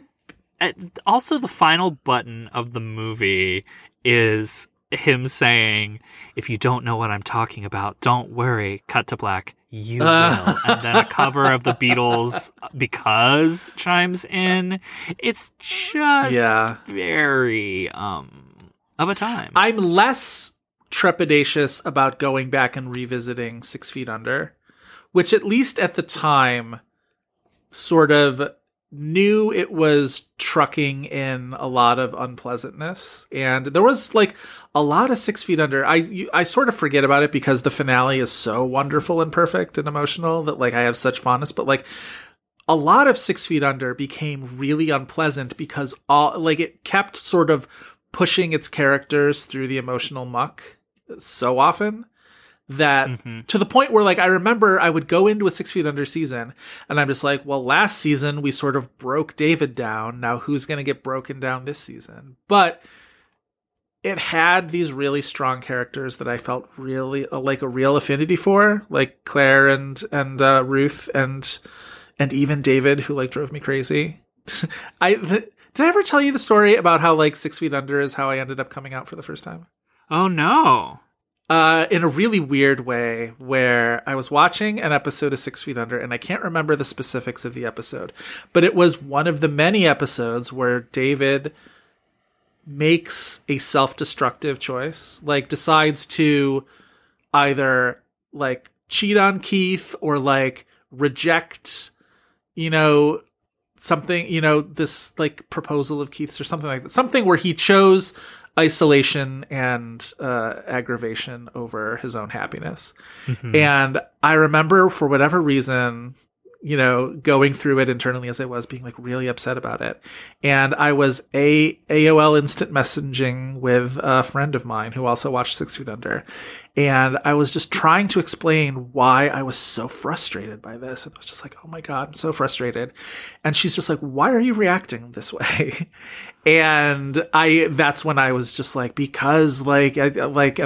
also, the final button of the movie is him saying, "If you don't know what I'm talking about, don't worry, cut to black, you will." And then a cover of the Beatles "Because" chimes in. It's just very of a time. I'm less trepidatious about going back and revisiting 6 Feet Under, which at least at the time sort of knew it was trucking in a lot of unpleasantness. And there was like a lot of 6 Feet Under. I sort of forget about it because the finale is so wonderful and perfect and emotional that like I have such fondness, but like a lot of 6 Feet Under became really unpleasant because all like it kept sort of pushing its characters through the emotional muck so often that to the point where, like, I remember I would go into a 6 Feet Under season and I'm just like, well, last season we sort of broke David down. Now who's going to get broken down this season? But it had these really strong characters that I felt really like a real affinity for, like Claire and Ruth and even David, who like drove me crazy. Did I ever tell you the story about how like 6 Feet Under is how I ended up coming out for the first time? Oh no. In a really weird way, where I was watching an episode of 6 Feet Under, and I can't remember the specifics of the episode, but it was one of the many episodes where David makes a self-destructive choice, like decides to either like cheat on Keith or like reject, you know, something, you know, this like proposal of Keith's or something like that, something where he chose isolation and aggravation over his own happiness. Mm-hmm. And I remember, for whatever reason, you know, going through it internally as I was, being like really upset about it. And I was AOL instant messaging with a friend of mine who also watched 6 Feet Under. And I was just trying to explain why I was so frustrated by this. And I was just like, oh my God, I'm so frustrated. And she's just like, why are you reacting this way? And that's when I was just like, because like, and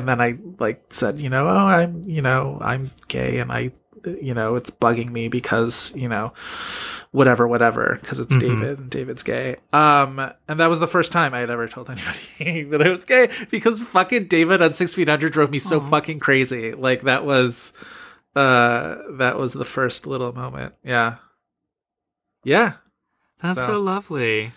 then I like said, you know, oh, I'm gay and I you know, it's bugging me because, you know, whatever, because it's David and David's gay. And that was the first time I had ever told anybody that I was gay, because fucking David on 6 Feet Under drove me so fucking crazy. Like, that was the first little moment. Yeah. Yeah. That's so lovely.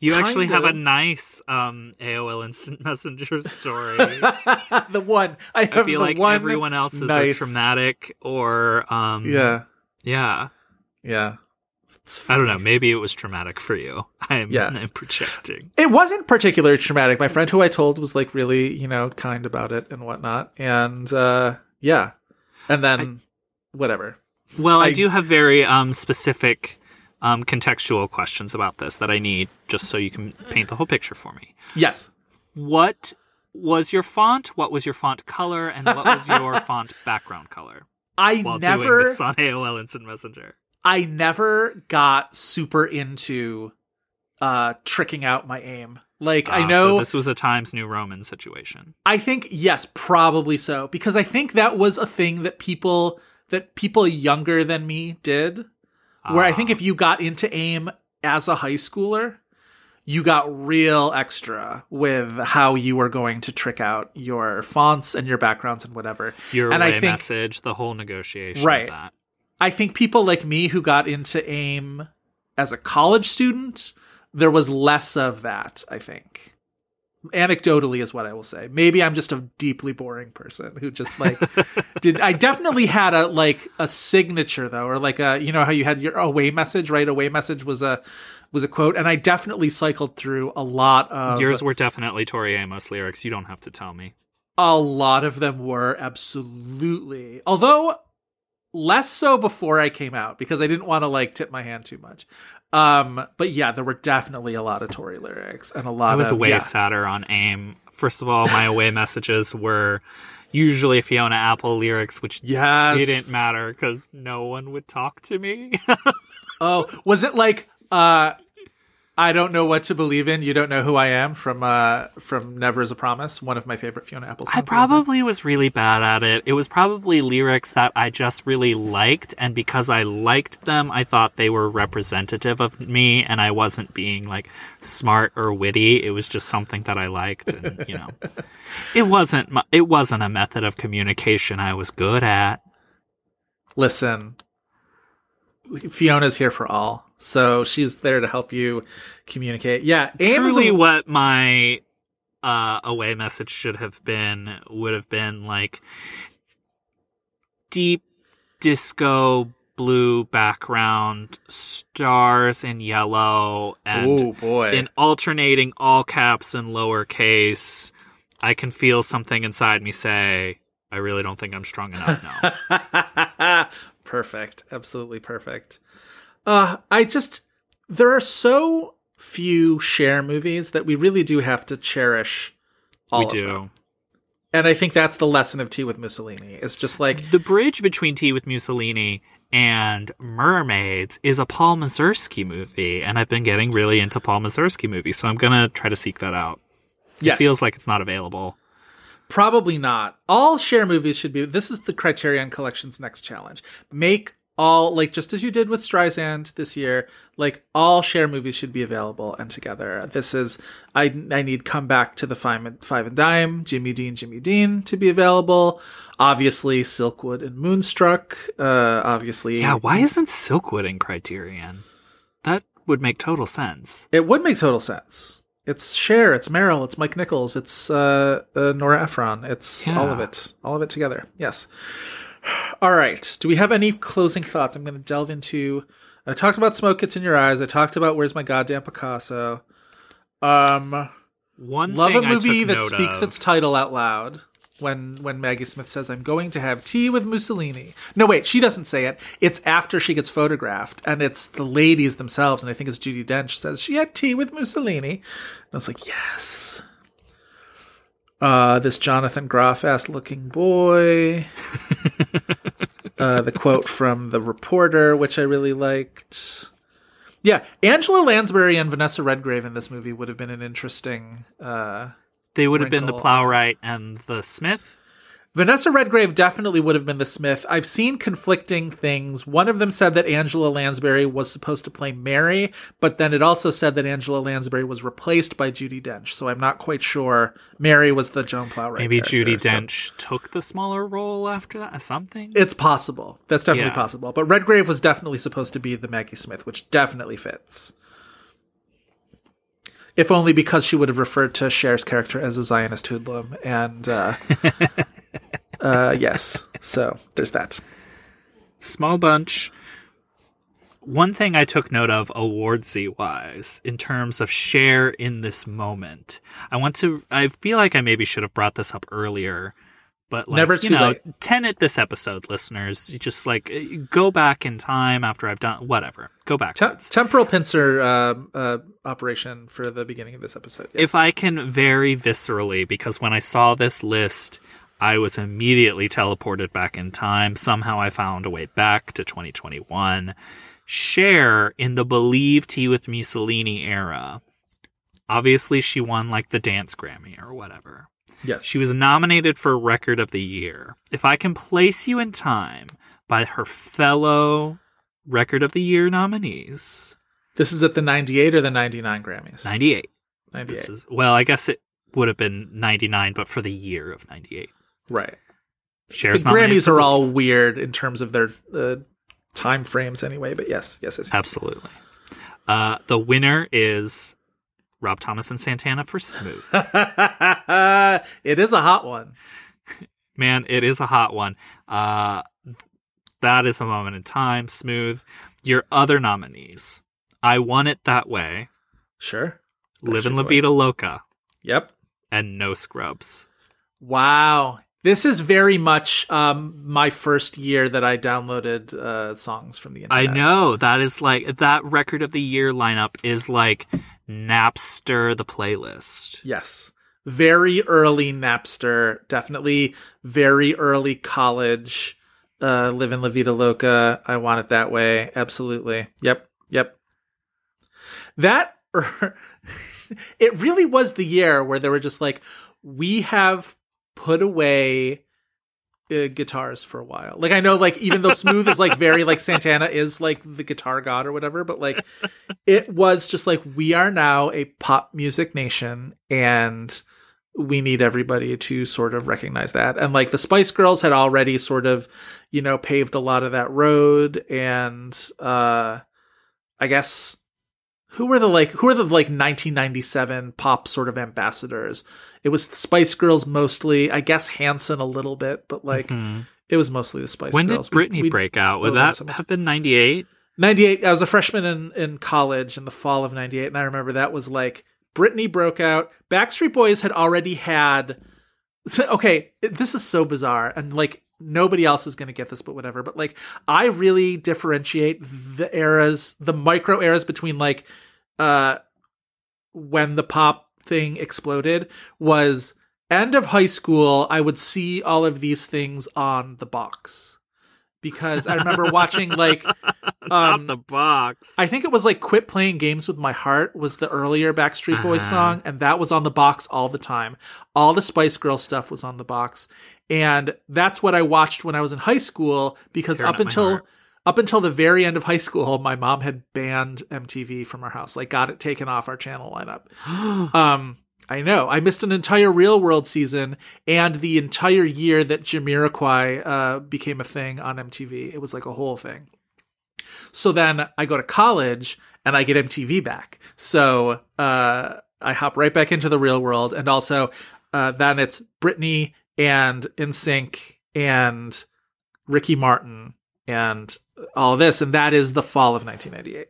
You actually have a nice AOL Instant Messenger story. The one. I feel like everyone else's are traumatic or... Yeah. I don't know. Maybe it was traumatic for you. I'm projecting. It wasn't particularly traumatic. My friend who I told was like really, you know, kind about it and whatnot. And And then whatever. Well, I do have very specific... contextual questions about this that I need just so you can paint the whole picture for me. Yes. What was your font? What was your font color? And what was your font background color? Doing this on AOL Instant Messenger. I never got super into tricking out my aim. Like, I know... So this was a Times New Roman situation. I think, yes, probably so. Because I think that was a thing that people younger than me did. Where I think if you got into AIM as a high schooler, you got real extra with how you were going to trick out your fonts and your backgrounds and whatever. Message, the whole negotiation of that. I think people like me who got into AIM as a college student, there was less of that, I think. Anecdotally is what I will say. Maybe I'm just a deeply boring person who just like I definitely had a signature though, or like a, you know how you had your away message, right? Away message was a quote, and I definitely cycled through a lot of yours were definitely Tori Amos lyrics. You don't have to tell me. A lot of them were, absolutely. Although less so before I came out, because I didn't want to like tip my hand too much. But yeah, there were definitely a lot of Tory lyrics and a lot of... I was way sadder on AIM. First of all, my away messages were usually Fiona Apple lyrics, which didn't matter because no one would talk to me. Oh, was it like, I don't know what to believe in, you don't know who I am from Never Is a Promise, one of my favorite Fiona Apple songs. I probably was really bad at it. It was probably lyrics that I just really liked, and because I liked them, I thought they were representative of me, and I wasn't being like smart or witty. It was just something that I liked, and you know, it wasn't a method of communication I was good at. Listen, Fiona's here for all. So she's there to help you communicate. Yeah, truly what my away message should have been would have been like deep disco blue background, stars in yellow, and in alternating all caps and lowercase, I can feel something inside me say, I really don't think I'm strong enough now. Perfect. Absolutely perfect. There are so few Cher movies that we really do have to cherish all of them. And I think that's the lesson of Tea with Mussolini. It's just like... The bridge between Tea with Mussolini and Mermaids is a Paul Mazursky movie, and I've been getting really into Paul Mazursky movies, so I'm going to try to seek that out. Yes. It feels like it's not available. Probably not. All Cher movies should be... This is the Criterion Collection's next challenge. Make... all, like, just as you did with Streisand this year, like, all Cher movies should be available and together. This is, I need Come Back to the Five and Dime, Jimmy Dean to be available. Obviously, Silkwood and Moonstruck. Obviously. Yeah, why isn't Silkwood in Criterion? That would make total sense. It would make total sense. It's Cher, it's Meryl, it's Mike Nichols, it's Nora Ephron, it's all of it together. Yes. All right. Do we have any closing thoughts? I'm going to delve into... I talked about Smoke Gets in Your Eyes. I talked about Where's My Goddamn Picasso. One love thing a movie that speaks its title out loud. When Maggie Smith says, I'm going to have tea with Mussolini. No, wait. She doesn't say it. It's after she gets photographed. And it's the ladies themselves. And I think it's Judi Dench says, she had tea with Mussolini. And I was like, yes. This Jonathan Groff ass looking boy. The quote from The Reporter, which I really liked. Yeah, Angela Lansbury and Vanessa Redgrave in this movie would have been an interesting... they would have been the Plowright and the Smith? Vanessa Redgrave definitely would have been the Smith. I've seen conflicting things. One of them said that Angela Lansbury was supposed to play Mary, but then it also said that Angela Lansbury was replaced by Judi Dench, so I'm not quite sure. Mary was the Joan Plowright maybe Judi Dench took the smaller role after that or something? It's possible. That's definitely possible. But Redgrave was definitely supposed to be the Maggie Smith, which definitely fits. If only because she would have referred to Cher's character as a Zionist hoodlum. And, yes. So there's that. Small bunch. One thing I took note of awardsy-wise in terms of Cher in this moment. I feel like I maybe should have brought this up earlier. But, like, never too late. Tenet this episode, listeners. You just, like, go back in time after I've done whatever. Go back. Temporal pincer operation for the beginning of this episode. Yes. If I can very viscerally, because when I saw this list, I was immediately teleported back in time. Somehow I found a way back to 2021. Cher in the Believe Tea with Mussolini era. Obviously, she won, like, the Dance Grammy or whatever. Yes. She was nominated for Record of the Year. If I can place you in time by her fellow Record of the Year nominees. This is at the 98 or the 99 Grammys? 98. 98. Well, I guess it would have been 99, but for the year of 98. Right. Cher's the Grammys are all weird in terms of their time frames anyway, but yes. Absolutely. The winner is... Rob Thomas and Santana for Smooth. It is a hot one. Man, it is a hot one. That is a moment in time. Smooth. Your other nominees. I Want It That Way. Sure. Live in La Vida Loca. Yep. And No Scrubs. Wow. This is very much my first year that I downloaded songs from the internet. I know. That is like, that Record of the Year lineup is like... Napster the playlist. Yes. Very early Napster. Definitely very early college. Live in La Vida Loca. I Want It That Way. Absolutely. Yep. That, it really was the year where they were just like, we have put away guitars for a while. Like, I know, like, even though Smooth is like very like Santana is like the guitar god or whatever, but like it was just like, we are now a pop music nation and we need everybody to sort of recognize that. And like the Spice Girls had already sort of, you know, paved a lot of that road. And I guess who were the 1997 pop sort of ambassadors? It was the Spice Girls mostly, I guess Hanson a little bit, but like it was mostly the Spice Girls. When did Britney break out? Would that have been 98? 98. I was a freshman in college in the fall of 98. And I remember that was like Britney broke out. Backstreet Boys had already had, okay, this is so bizarre. And like, nobody else is going to get this, but whatever. But like, I really differentiate the eras, the micro eras between like, when the pop thing exploded was end of high school. I would see all of these things on the box because I remember watching like on the box. I think it was like Quit Playing Games with My Heart was the earlier Backstreet Boys song. And that was on the box all the time. All the Spice Girl stuff was on the box. And that's what I watched when I was in high school, because up until the very end of high school, my mom had banned MTV from our house, like got it taken off our channel lineup. I know. I missed an entire Real World season and the entire year that Jamiroquai became a thing on MTV. It was like a whole thing. So then I go to college and I get MTV back. So I hop right back into the Real World. And also then it's Britney and NSYNC and Ricky Martin and all this, and that is the fall of 1998.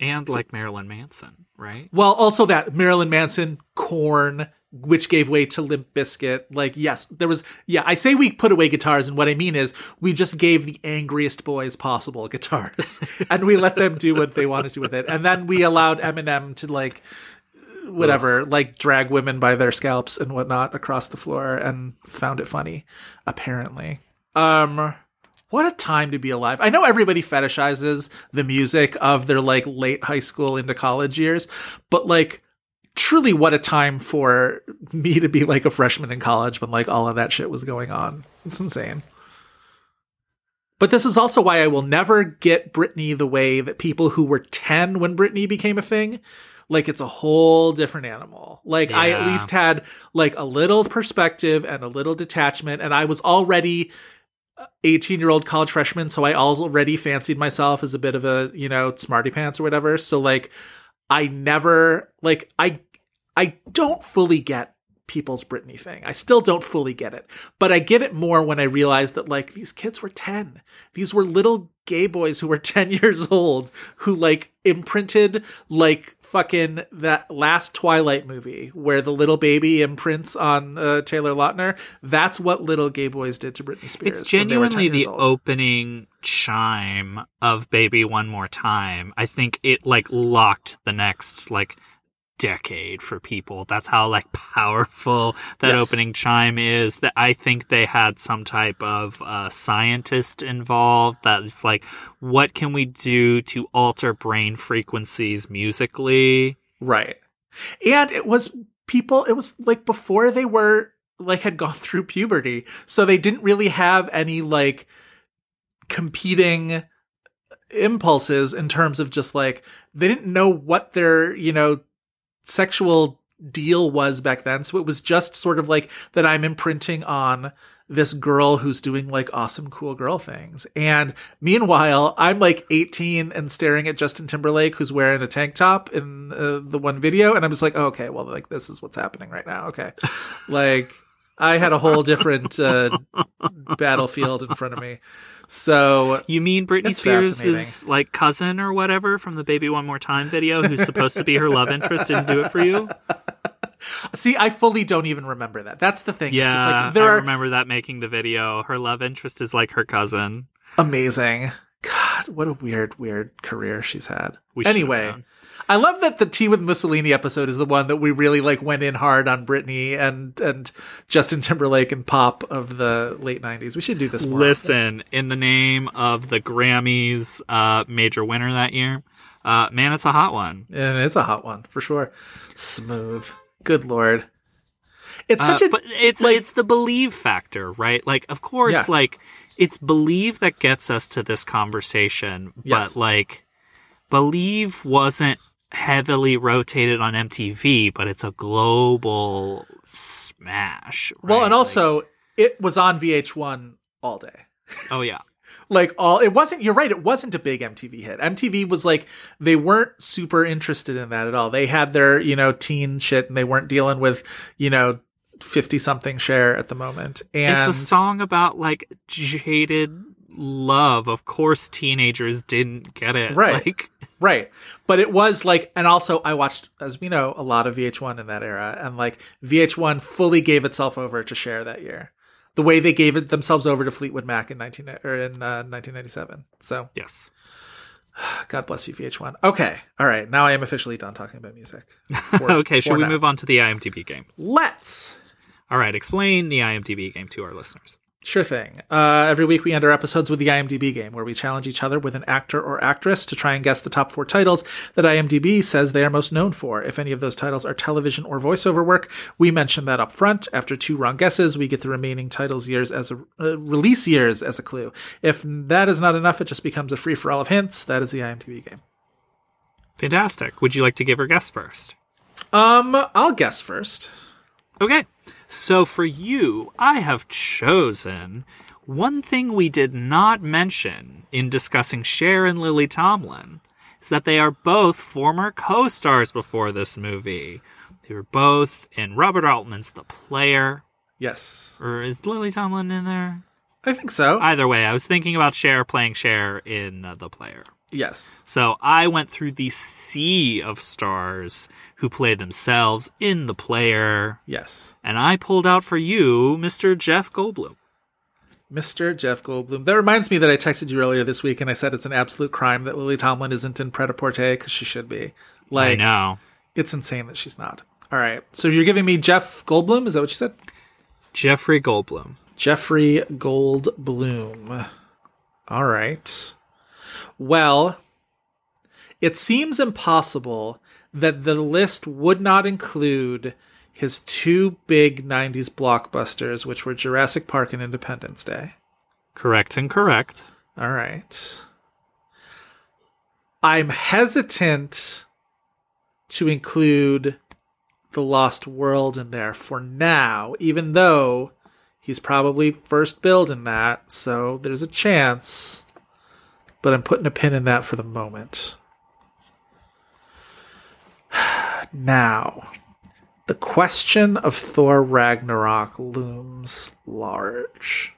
And so, like Marilyn Manson, right? Well, also that Marilyn Manson, Korn, which gave way to Limp Bizkit. Like, yes, there was, yeah, I say we put away guitars, and what I mean is we just gave the angriest boys possible guitars, and we let them do what they wanted to with it. And then we allowed Eminem to like, whatever, like drag women by their scalps and whatnot across the floor and found it funny, apparently. What a time to be alive. I know everybody fetishizes the music of their like late high school into college years, but like truly what a time for me to be like a freshman in college when like all of that shit was going on. It's insane. But this is also why I will never get Britney the way that people who were 10 when Britney became a thing. Like, it's a whole different animal. Like, yeah. I at least had like a little perspective and a little detachment. And I was already 18-year-old college freshman. So I already fancied myself as a bit of a, you know, smarty pants or whatever. So like, I never, like, I don't fully get people's Britney thing. I still don't fully get it, but I get it more when I realize that like these kids were 10. These were little gay boys who were 10 years old who like imprinted like fucking that last Twilight movie where the little baby imprints on Taylor Lautner. That's what little gay boys did to Britney Spears. It's genuinely the opening chime of Baby One More Time. I think it like locked the next like decade for people. That's how like powerful that opening chime is. That I think they had some type of scientist involved. That it's like, what can we do to alter brain frequencies musically? Right. And it was people. It was like before they were like had gone through puberty, so they didn't really have any like competing impulses in terms of just like they didn't know what their, you know, sexual deal was back then. So it was just sort of like that I'm imprinting on this girl who's doing like awesome cool girl things. And meanwhile, I'm like 18 and staring at Justin Timberlake, who's wearing a tank top in the one video. And I'm just like, oh, okay, well, like this is what's happening right now. Okay. Like I had a whole different battlefield in front of me. So you mean Britney Spears is like cousin or whatever from the Baby One More Time video who's supposed to be her love interest didn't do it for you? See, I fully don't even remember that. That's the thing. Yeah, it's just like, I remember that making the video. Her love interest is like her cousin. Amazing. God, what a weird, weird career she's had. Anyway, I love that the Tea with Mussolini episode is the one that we really like went in hard on Britney and Justin Timberlake and pop of the late 90s. We should do this more. Listen, in the name of the Grammys major winner that year, man, it's a hot one. And it's a hot one for sure. Smooth. Good Lord. It's such a... But it's, like, it's the believe factor, right? Like, of course, like... It's Believe that gets us to this conversation, but like Believe wasn't heavily rotated on MTV, but it's a global smash. Right? Well, and also like, it was on VH1 all day. Oh yeah. Like all, it wasn't, you're right. It wasn't a big MTV hit. MTV was like, they weren't super interested in that at all. They had their, you know, teen shit and they weren't dealing with, you know, 50-something Cher at the moment. And it's a song about like jaded love. Of course teenagers didn't get it. Right. Like... Right. But it was like, and also I watched, as we know, a lot of VH1 in that era, and like VH1 fully gave itself over to Cher that year. The way they gave it themselves over to Fleetwood Mac in 1997. So yes. God bless you, VH1. Okay. All right. Now I am officially done talking about music. Okay. Should we move on to the IMDb game? Let's. All right. Explain the IMDb game to our listeners. Sure thing. Every week we end our episodes with the IMDb game, where we challenge each other with an actor or actress to try and guess the top 4 titles that IMDb says they are most known for. If any of those titles are television or voiceover work, we mention that up front. After 2 wrong guesses, we get the remaining titles years as a release years as a clue. If that is not enough, it just becomes a free-for-all of hints. That is the IMDb game. Fantastic. Would you like to give her guess first? I'll guess first. Okay. So for you, I have chosen one thing we did not mention in discussing Cher and Lily Tomlin is that they are both former co-stars before this movie. They were both in Robert Altman's The Player. Yes. Or is Lily Tomlin in there? I think so. Either way, I was thinking about Cher playing Cher in The Player. Yes. So I went through the sea of stars who played themselves in The Player. Yes. And I pulled out for you Mr. Jeff Goldblum. Mr. Jeff Goldblum. That reminds me that I texted you earlier this week and I said it's an absolute crime that Lily Tomlin isn't in Pret-a-Porter because she should be. Like, I know. It's insane that she's not. All right. So you're giving me Jeff Goldblum? Is that what you said? Jeffrey Goldblum. Jeffrey Goldblum. All right. Well, it seems impossible that the list would not include his two big 90s blockbusters, which were Jurassic Park and Independence Day. Correct and correct. All right. I'm hesitant to include The Lost World in there for now, even though he's probably first billed in that, so there's a chance, but I'm putting a pin in that for the moment. Now, the question of Thor Ragnarok looms large.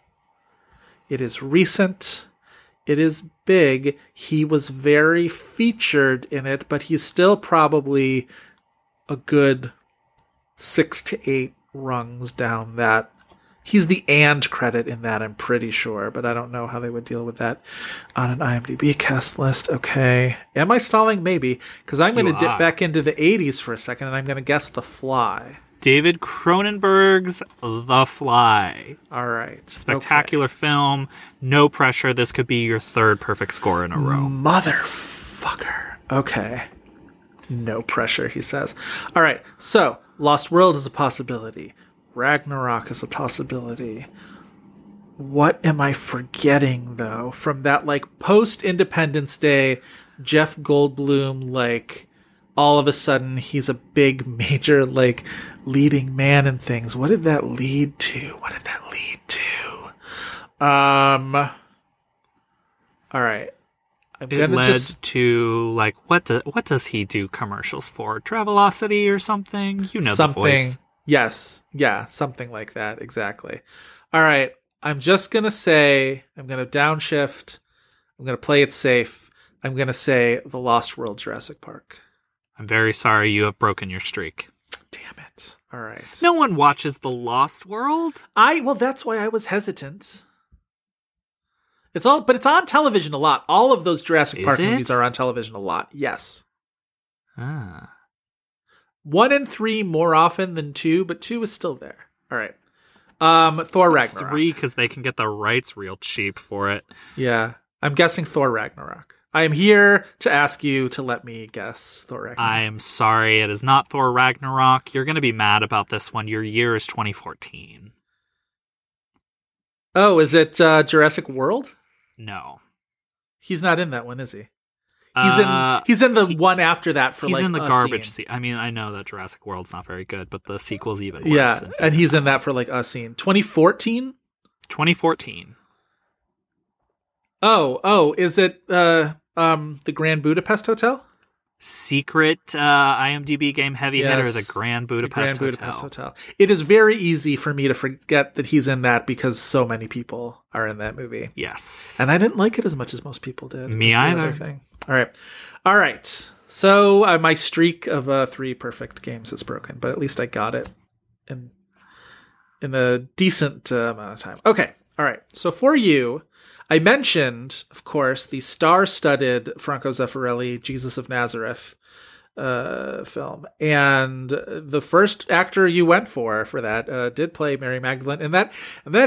It is recent. It is big. He was very featured in it, but he's still probably a good 6 to 8 rungs down that. He's the and credit in that, I'm pretty sure, but I don't know how they would deal with that on an IMDb cast list. Okay. Am I stalling? Maybe. Because I'm going to dip back into the 80s for a second, and I'm going to guess The Fly. David Cronenberg's The Fly. All right. Spectacular film. No pressure. This could be your third perfect score in a row. Motherfucker. Okay. No pressure, he says. All right. So, Lost World is a possibility. Ragnarok is a possibility. What am I forgetting, though, from that, like, post-Independence Day, Jeff Goldblum, like, all of a sudden, he's a big, major, like, leading man in things. What did that lead to? All right. It led to, like, what does he do commercials for? Travelocity or something? You know something, the voice. Yes. Yeah, something like that. Exactly. All right. I'm just going to say, I'm going to downshift. I'm going to play it safe. I'm going to say The Lost World, Jurassic Park. I'm very sorry, you have broken your streak. Damn it. All right. No one watches The Lost World? Well, that's why I was hesitant. But it's on television a lot. All of those Jurassic Park movies are on television a lot. Yes. Ah. 1 and 3 more often than 2, but 2 is still there. All right. Thor Ragnarok. 3, because they can get the rights real cheap for it. Yeah. I'm guessing Thor Ragnarok. I am here to ask you to let me guess Thor Ragnarok. I am sorry. It is not Thor Ragnarok. You're going to be mad about this one. Your year is 2014. Oh, is it Jurassic World? No. He's not in that one, is he? He's in the one after that for like a scene. He's in the garbage scene. I mean, I know that Jurassic World's not very good, but the sequel's even worse. Yeah, and he's in that for like a scene. 2014? 2014. Oh, is it the Grand Budapest Hotel? Secret IMDb game heavy hitter, the Grand Budapest Hotel. It is very easy for me to forget that he's in that because so many people are in that movie. Yes. And I didn't like it as much as most people did. Me either. Thing. All right. So my streak of 3 perfect games is broken, but at least I got it in a decent amount of time. Okay. All right. So for you... I mentioned, of course, the star-studded Franco Zeffirelli Jesus of Nazareth film. And the first actor you went for that did play Mary Magdalene. And that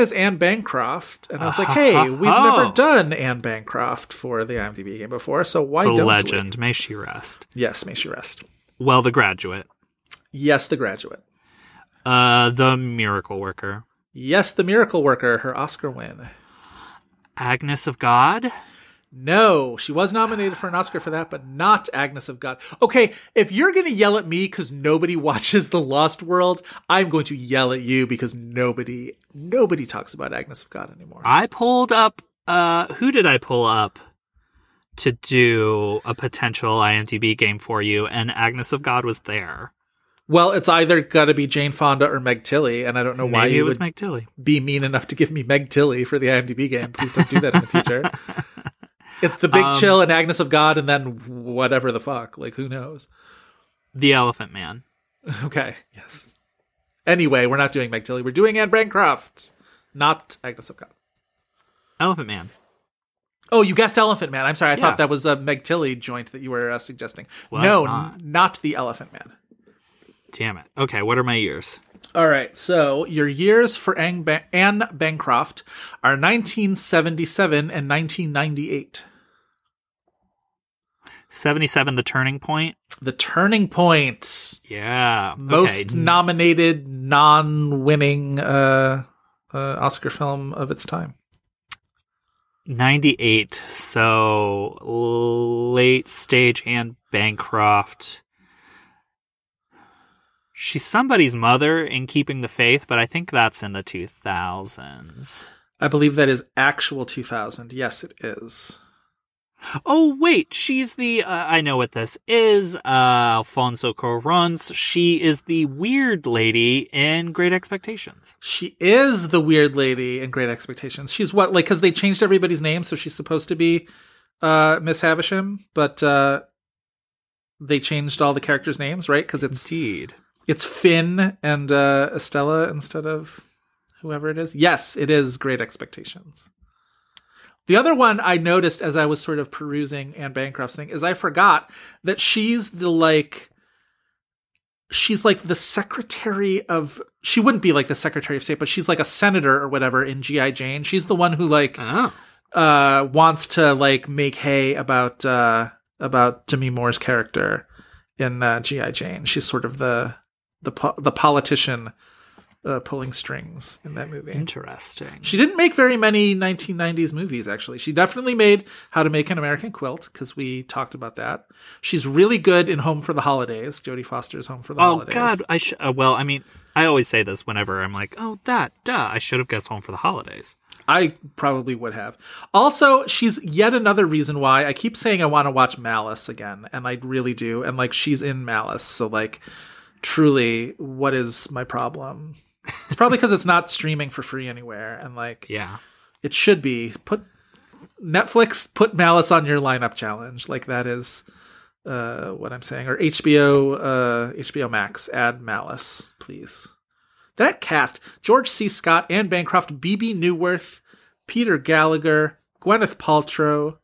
is Anne Bancroft. And I was like, hey, we've never done Anne Bancroft for the IMDb game before, so why don't we? The legend. May she rest. Yes, may she rest. Well, The Graduate. Yes, The Graduate. The Miracle Worker. Yes, The Miracle Worker, her Oscar win. Agnes of God? No, she was nominated for an Oscar for that, but not Agnes of God. Okay, if you're going to yell at me because nobody watches The Lost World, I'm going to yell at you because nobody talks about Agnes of God anymore. I pulled up... who did I pull up to do a potential IMDb game for you? And Agnes of God was there. Well, it's either got to be Jane Fonda or Meg Tilly, and I don't know why you would Meg Tilly. Be mean enough to give me Meg Tilly for the IMDb game. Please don't do that in the future. It's The Big Chill and Agnes of God and then whatever the fuck. Like, who knows? The Elephant Man. Okay, yes. Anyway, we're not doing Meg Tilly. We're doing Anne Bancroft, not Agnes of God. Elephant Man. Oh, you guessed Elephant Man. I'm sorry. I thought that was a Meg Tilly joint that you were suggesting. Well, no, not The Elephant Man. Damn it. Okay, what are my years? All right, so your years for Anne Bancroft are 1977 and 1998. 77, The Turning Point. The Turning Point. Yeah. Most nominated, non-winning Oscar film of its time. 98. So late stage Anne Bancroft. She's somebody's mother in Keeping the Faith, but I think that's in the 2000s. I believe that is actual 2000. Yes, it is. Oh, wait. She's the... I know what this is. Alfonso Cuarón. She is the weird lady in Great Expectations. She is the weird lady in Great Expectations. She's what? Like, because they changed everybody's name, so she's supposed to be Miss Havisham, but they changed all the characters' names, right? Because it's Finn and Estella instead of... whoever it is. Yes, it is Great Expectations. The other one I noticed as I was sort of perusing Anne Bancroft's thing is I forgot that she's like the secretary of, she wouldn't be like the secretary of state, but she's like a senator or whatever in G.I. Jane. She's the one who wants to like make hay about Demi Moore's character in G.I. Jane. She's sort of the politician pulling strings in that movie. Interesting. She didn't make very many 1990s movies, actually. She definitely made How to Make an American Quilt, because we talked about that. She's really good in Home for the Holidays, Jodie Foster's Home for the Holidays. Oh, God. I always say this whenever I'm like, I should have guessed Home for the Holidays. I probably would have. Also, she's yet another reason why I keep saying I want to watch Malice again, and I really do. And, like, she's in Malice, so, like, truly, what is my problem? It's probably because it's not streaming for free anywhere, and like, yeah, it should be. Put Netflix, put Malice on your lineup challenge. Like that is what I'm saying. Or HBO Max, add Malice, please. That cast: George C. Scott, Anne Bancroft, B.B. Newworth, Peter Gallagher, Gwyneth Paltrow,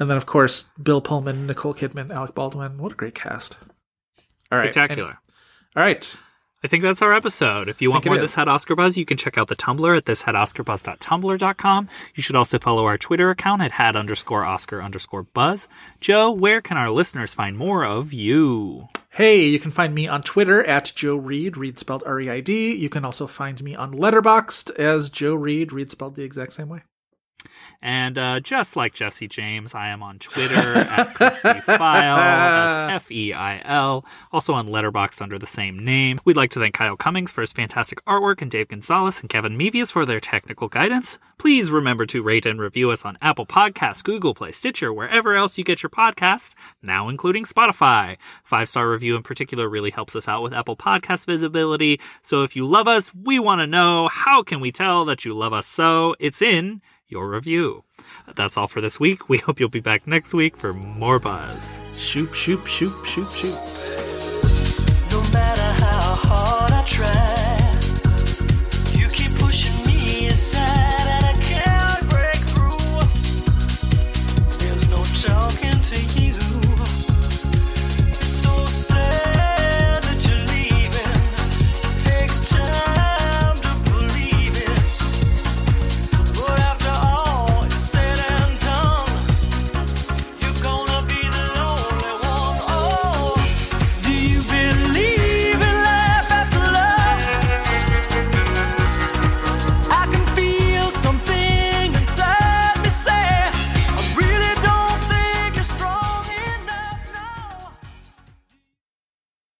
and then of course Bill Pullman, Nicole Kidman, Alec Baldwin. What a great cast! All right, spectacular. All right. I think that's our episode. If you want more This Had Oscar Buzz, you can check out the Tumblr at thishadoscarbuzz.tumblr.com. You should also follow our Twitter account at @had_Oscar_buzz. Joe, where can our listeners find more of you? Hey, you can find me on Twitter at Joe Reed, Reed spelled R-E-I-D. You can also find me on Letterboxd as Joe Reed, Reed spelled the exact same way. And just like Jesse James, I am on Twitter at Chris Feil. That's F-E-I-L. Also on Letterboxd under the same name. We'd like to thank Kyle Cummings for his fantastic artwork and Dave Gonzalez and Kevin Mevius for their technical guidance. Please remember to rate and review us on Apple Podcasts, Google Play, Stitcher, wherever else you get your podcasts, now including Spotify. 5-star review in particular really helps us out with Apple Podcast visibility. So if you love us, we want to know, how can we tell that you love us? So it's in your review. That's all for this week. We hope you'll be back next week for more buzz. Shoop, shoop, shoop, shoop, shoop. No matter how hard I try.